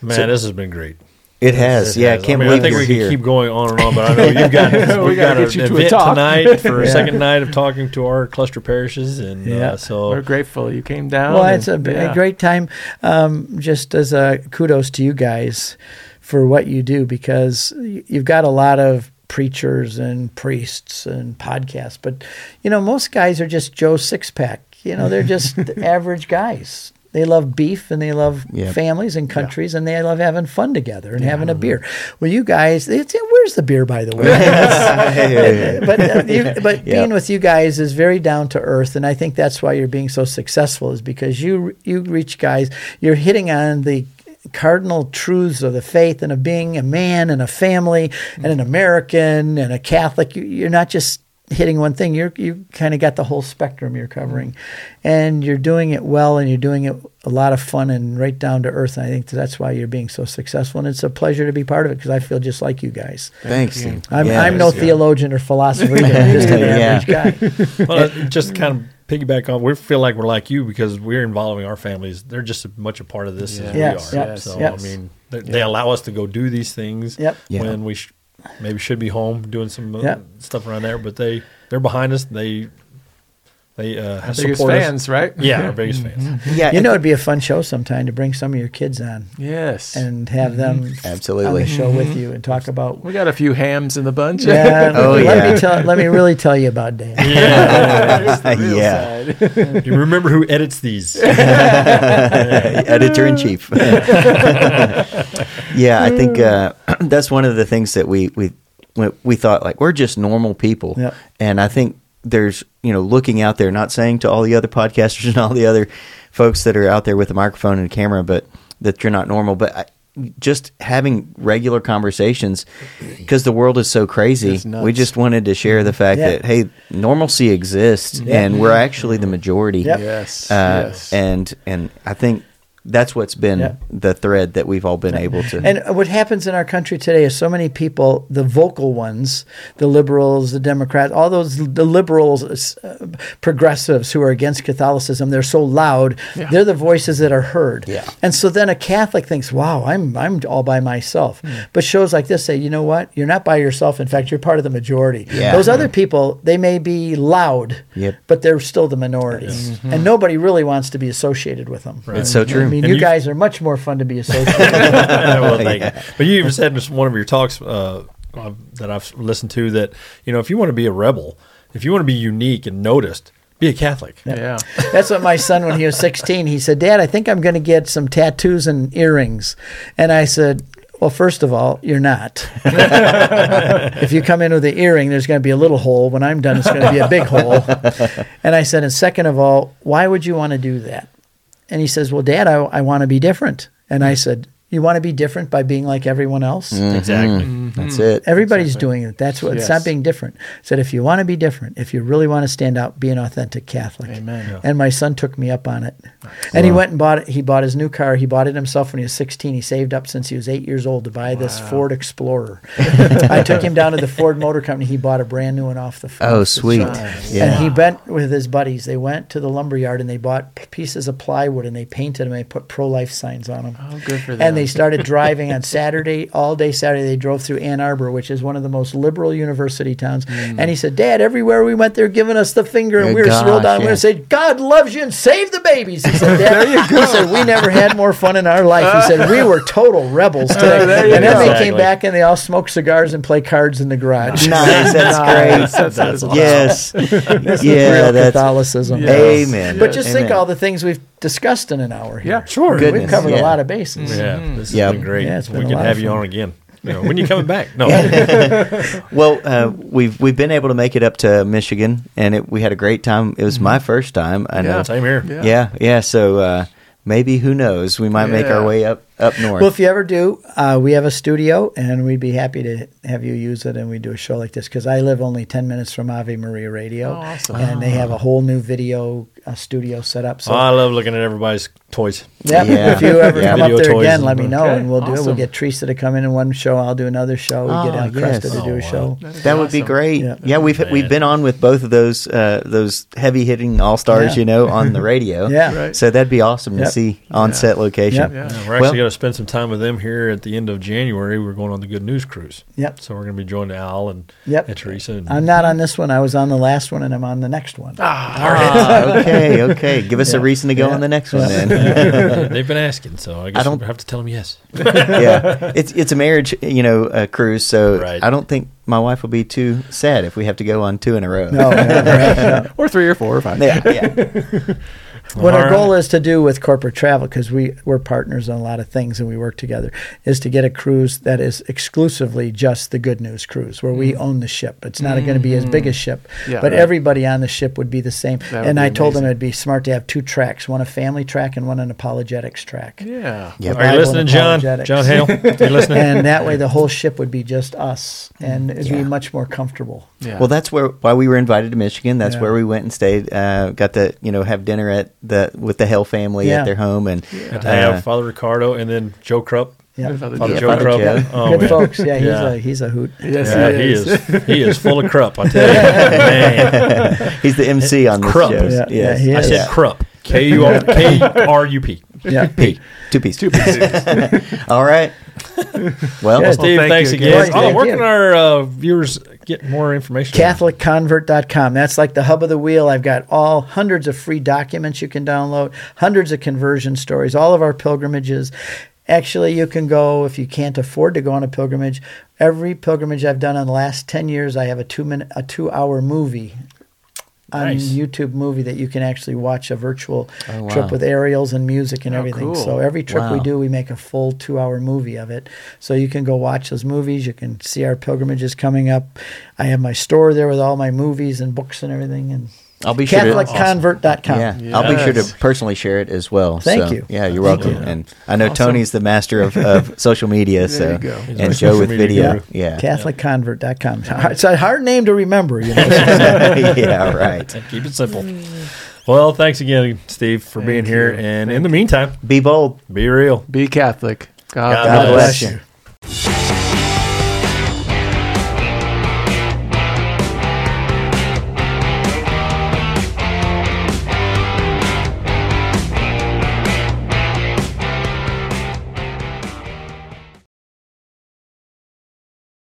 Man, so, this has been great. It has, it yeah. Has. I can't I mean, believe I think you're we here. Could keep going on and on, but I know you've got we've we got an event to tonight for a yeah. second night of talking to our cluster parishes, and yeah. uh, so we're grateful you came down. Well, and, it's a, yeah. a great time. Um, just as a kudos to you guys for what you do, because you've got a lot of preachers and priests and podcasts, but you know most guys are just Joe Sixpack. You know, they're just average guys. They love beef, and they love yep. families and countries, yep. and they love having fun together and yeah. having a beer. Well, you guys, it's, where's the beer, by the way? yeah, yeah, yeah. But uh, you, but yep. being with you guys is very down to earth, and I think that's why you're being so successful, is because you you reach guys, you're hitting on the cardinal truths of the faith and of being a man and a family and an American and a Catholic. You, you're not just hitting one thing. You're, you kind of got the whole spectrum you're covering, and you're doing it well, and you're doing it a lot of fun and right down to earth. And I think that's why you're being so successful, and it's a pleasure to be part of it, because I feel just like you guys. Thanks. Thank you. I'm, yeah, I'm no theologian or philosopher. I'm just an average guy. Well, just kind of piggyback on, we feel like we're like you, because we're involving our families. They're just as much a part of this yeah. as yes, we are. Yes, so, yes. I mean, they, they allow us to go do these things yep. when yeah. we sh- maybe should be home doing some uh, yep. stuff around there, but they, they're behind us. They they uh, our biggest support fans, us. Right? Yeah, our biggest fans. Mm-hmm. Yeah, you know, it'd be a fun show sometime to bring some of your kids on. Yes, and have mm-hmm. them absolutely on the show mm-hmm. with you and talk about. We got a few hams in the bunch. Yeah. oh let, yeah. Let me tell. Let me really tell you about Dan. Yeah. yeah. yeah. You remember who edits these? Editor in chief. Yeah, I think uh, that's one of the things that we we we thought, like, we're just normal people, yep. and I think there's, you know, looking out there, not saying to all the other podcasters and all the other folks that are out there with a microphone and a camera, but that you're not normal, but I, just having regular conversations, because the world is so crazy. We just wanted to share the fact yeah. that, hey, normalcy exists, yeah. and we're actually the majority. Yep. Yes, uh, yes, and and I think. That's what's been yeah. the thread that we've all been yeah. able to. And what happens in our country today is so many people, the vocal ones, the liberals, the Democrats, all those the liberals, uh, progressives who are against Catholicism, they're so loud. Yeah. They're the voices that are heard. Yeah. And so then a Catholic thinks, wow, I'm I'm all by myself. Mm. But shows like this say, you know what? You're not by yourself. In fact, you're part of the majority. Yeah. Those yeah. other people, they may be loud, yep. but they're still the minority. Yes. Mm-hmm. And nobody really wants to be associated with them. Right. It's so true. I mean, I mean, you, you guys are much more fun to be associated with. Well, thank yeah. you. But you even said in one of your talks uh, that I've listened to that, you know, if you want to be a rebel, if you want to be unique and noticed, be a Catholic. Yeah. yeah. That's what my son, when he was sixteen, he said, Dad, I think I'm going to get some tattoos and earrings. And I said, well, first of all, you're not. If you come in with an earring, there's going to be a little hole. When I'm done, it's going to be a big hole. And I said, and second of all, why would you want to do that? And he says, well, Dad, I, I want to be different. And I said, you want to be different by being like everyone else? Mm-hmm. Exactly. Mm-hmm. That's it. Everybody's exactly. doing it. That's what yes. It's not being different. I said, if you want to be different, if you really want to stand out, be an authentic Catholic. Amen. Yeah. And my son took me up on it. Wow. And he went and bought it. He bought his new car. He bought it himself when he was sixteen. He saved up since he was eight years old to buy wow. this Ford Explorer. I took him down to the Ford Motor Company. He bought a brand new one off the Ford. Oh, sweet. Yeah. And he went with his buddies. They went to the lumber yard, and they bought pieces of plywood, and they painted them, and they put pro-life signs on them. Oh, good for them. And they started driving on Saturday, all day Saturday. They drove through Ann Arbor, which is one of the most liberal university towns. Mm. And he said, Dad, everywhere we went, they're giving us the finger, and oh, we were gosh, thrilled on. Yeah. We said, God loves you and save the babies. He said, Dad, there you go. He said, we never had more fun in our life. He said, we were total rebels today. Oh, there you and go. Then they exactly. came back, and they all smoked cigars and played cards in the garage. Nice, that's great. That's, that's awesome. Yes. That's yeah, real that's, Catholicism. Yes. Amen. But just Amen. think all the things we've discussed in an hour here. Yeah, sure. Goodness. We've covered yeah. a lot of bases. Yeah, this has yep. been great. Yeah, been we can have you on again. You know, when are you coming back? No. Well, uh, we've we've been able to make it up to Michigan, and it, we had a great time. It was mm-hmm. my first time. I know. Yeah, same here. Yeah, yeah. yeah so uh, maybe, who knows, we might yeah. make our way up, up north. Well, if you ever do, uh, we have a studio, and we'd be happy to have you use it, and we do a show like this, because I live only ten minutes from Ave Maria Radio, oh, awesome. and oh. they have a whole new video A studio set up. So oh, I love looking at everybody's toys. Yep. Yeah. If you ever yeah. come Video up there again, let me know, okay. and we'll do awesome. it. We'll get Teresa to come in in one show. I'll do another show. We oh, get Al yes. Cresta to oh, do a wow. show. That, that would awesome. be great. Yeah, yeah we've Man. we've been on with both of those uh, those heavy hitting all stars, yeah. you know, on the radio. yeah. Right. So that'd be awesome yep. to see on yeah. set location. Yep. Yeah. We're actually well, to spend some time with them here at the end of January. We're going on the Good News Cruise. Yep. So we're going to be joined by Al and, yep. and Teresa. And, I'm not on this one. I was on the last one, and I'm on the next one. Ah, all right. ah, okay, okay. Give us yeah. a reason to go yeah. on the next one, then. Yeah. They've been asking, so I guess I don't, we have to tell them yes. yeah. It's it's a marriage, you know, uh, cruise, so right. I don't think my wife will be too sad if we have to go on two in a row. No, no, no. Or three or four or five. Yeah, yeah. What All our goal right. is to do with corporate travel, because we, we're partners on a lot of things and we work together, is to get a cruise that is exclusively just the Good News Cruise, where mm. we own the ship. It's not mm-hmm. going to be as big a ship, yeah, but right. everybody on the ship would be the same. That and I amazing. told them it would be smart to have two tracks, one a family track and one an apologetics track. Yeah. Yep. Are you listening, John? John Hale? Are you listening? And that way the whole ship would be just us, and it would yeah. be much more comfortable. Yeah. Well, that's where why we were invited to Michigan. That's yeah. where we went and stayed, uh, got to you know have dinner at the with the Hale family yeah. at their home, and yeah. uh, to have Father Ricardo and then Joe Krupp. Yeah, Father yeah, Joe Krupp. Yeah. Oh, good man. Folks. Yeah, he's yeah. a he's a hoot. Yes, yeah, he, is. he is. He is full of Krupp. I tell you, man. He's the M C on this Krupp. show. Yeah, yes. yeah I said yeah. Krupp. K U R K R U P. Yeah, P. Two P's. Two P's. All right. Well, yeah, Steve, well, thanks again. again. Oh, where can our uh, viewers get more information? Catholic Convert dot com. That's like the hub of the wheel. I've got all hundreds of free documents you can download, hundreds of conversion stories, all of our pilgrimages. Actually, you can go, if you can't afford to go on a pilgrimage, every pilgrimage I've done in the last ten years, I have a two-minute, a two-hour movie. Nice. On YouTube movie that you can actually watch a virtual oh, wow. trip with aerials and music and oh, everything. Cool. So every trip wow. we do, we make a full two-hour movie of it. So you can go watch those movies. You can see our pilgrimages coming up. I have my store there with all my movies and books and everything. And I'll be Catholic Convert dot com. Sure yeah. yes. I'll be sure to personally share it as well. Thank so, you. Yeah, you're welcome. You. And I know awesome. Tony's the master of, of social media. So there you go. And Joe with video. Guru. Yeah. Catholic Convert dot com. It's a hard name to remember, you know. yeah, right. Keep it simple. Well, thanks again, Steve, for thank being you. here. And Thank in the meantime, be bold, be real, be Catholic. God, God bless you.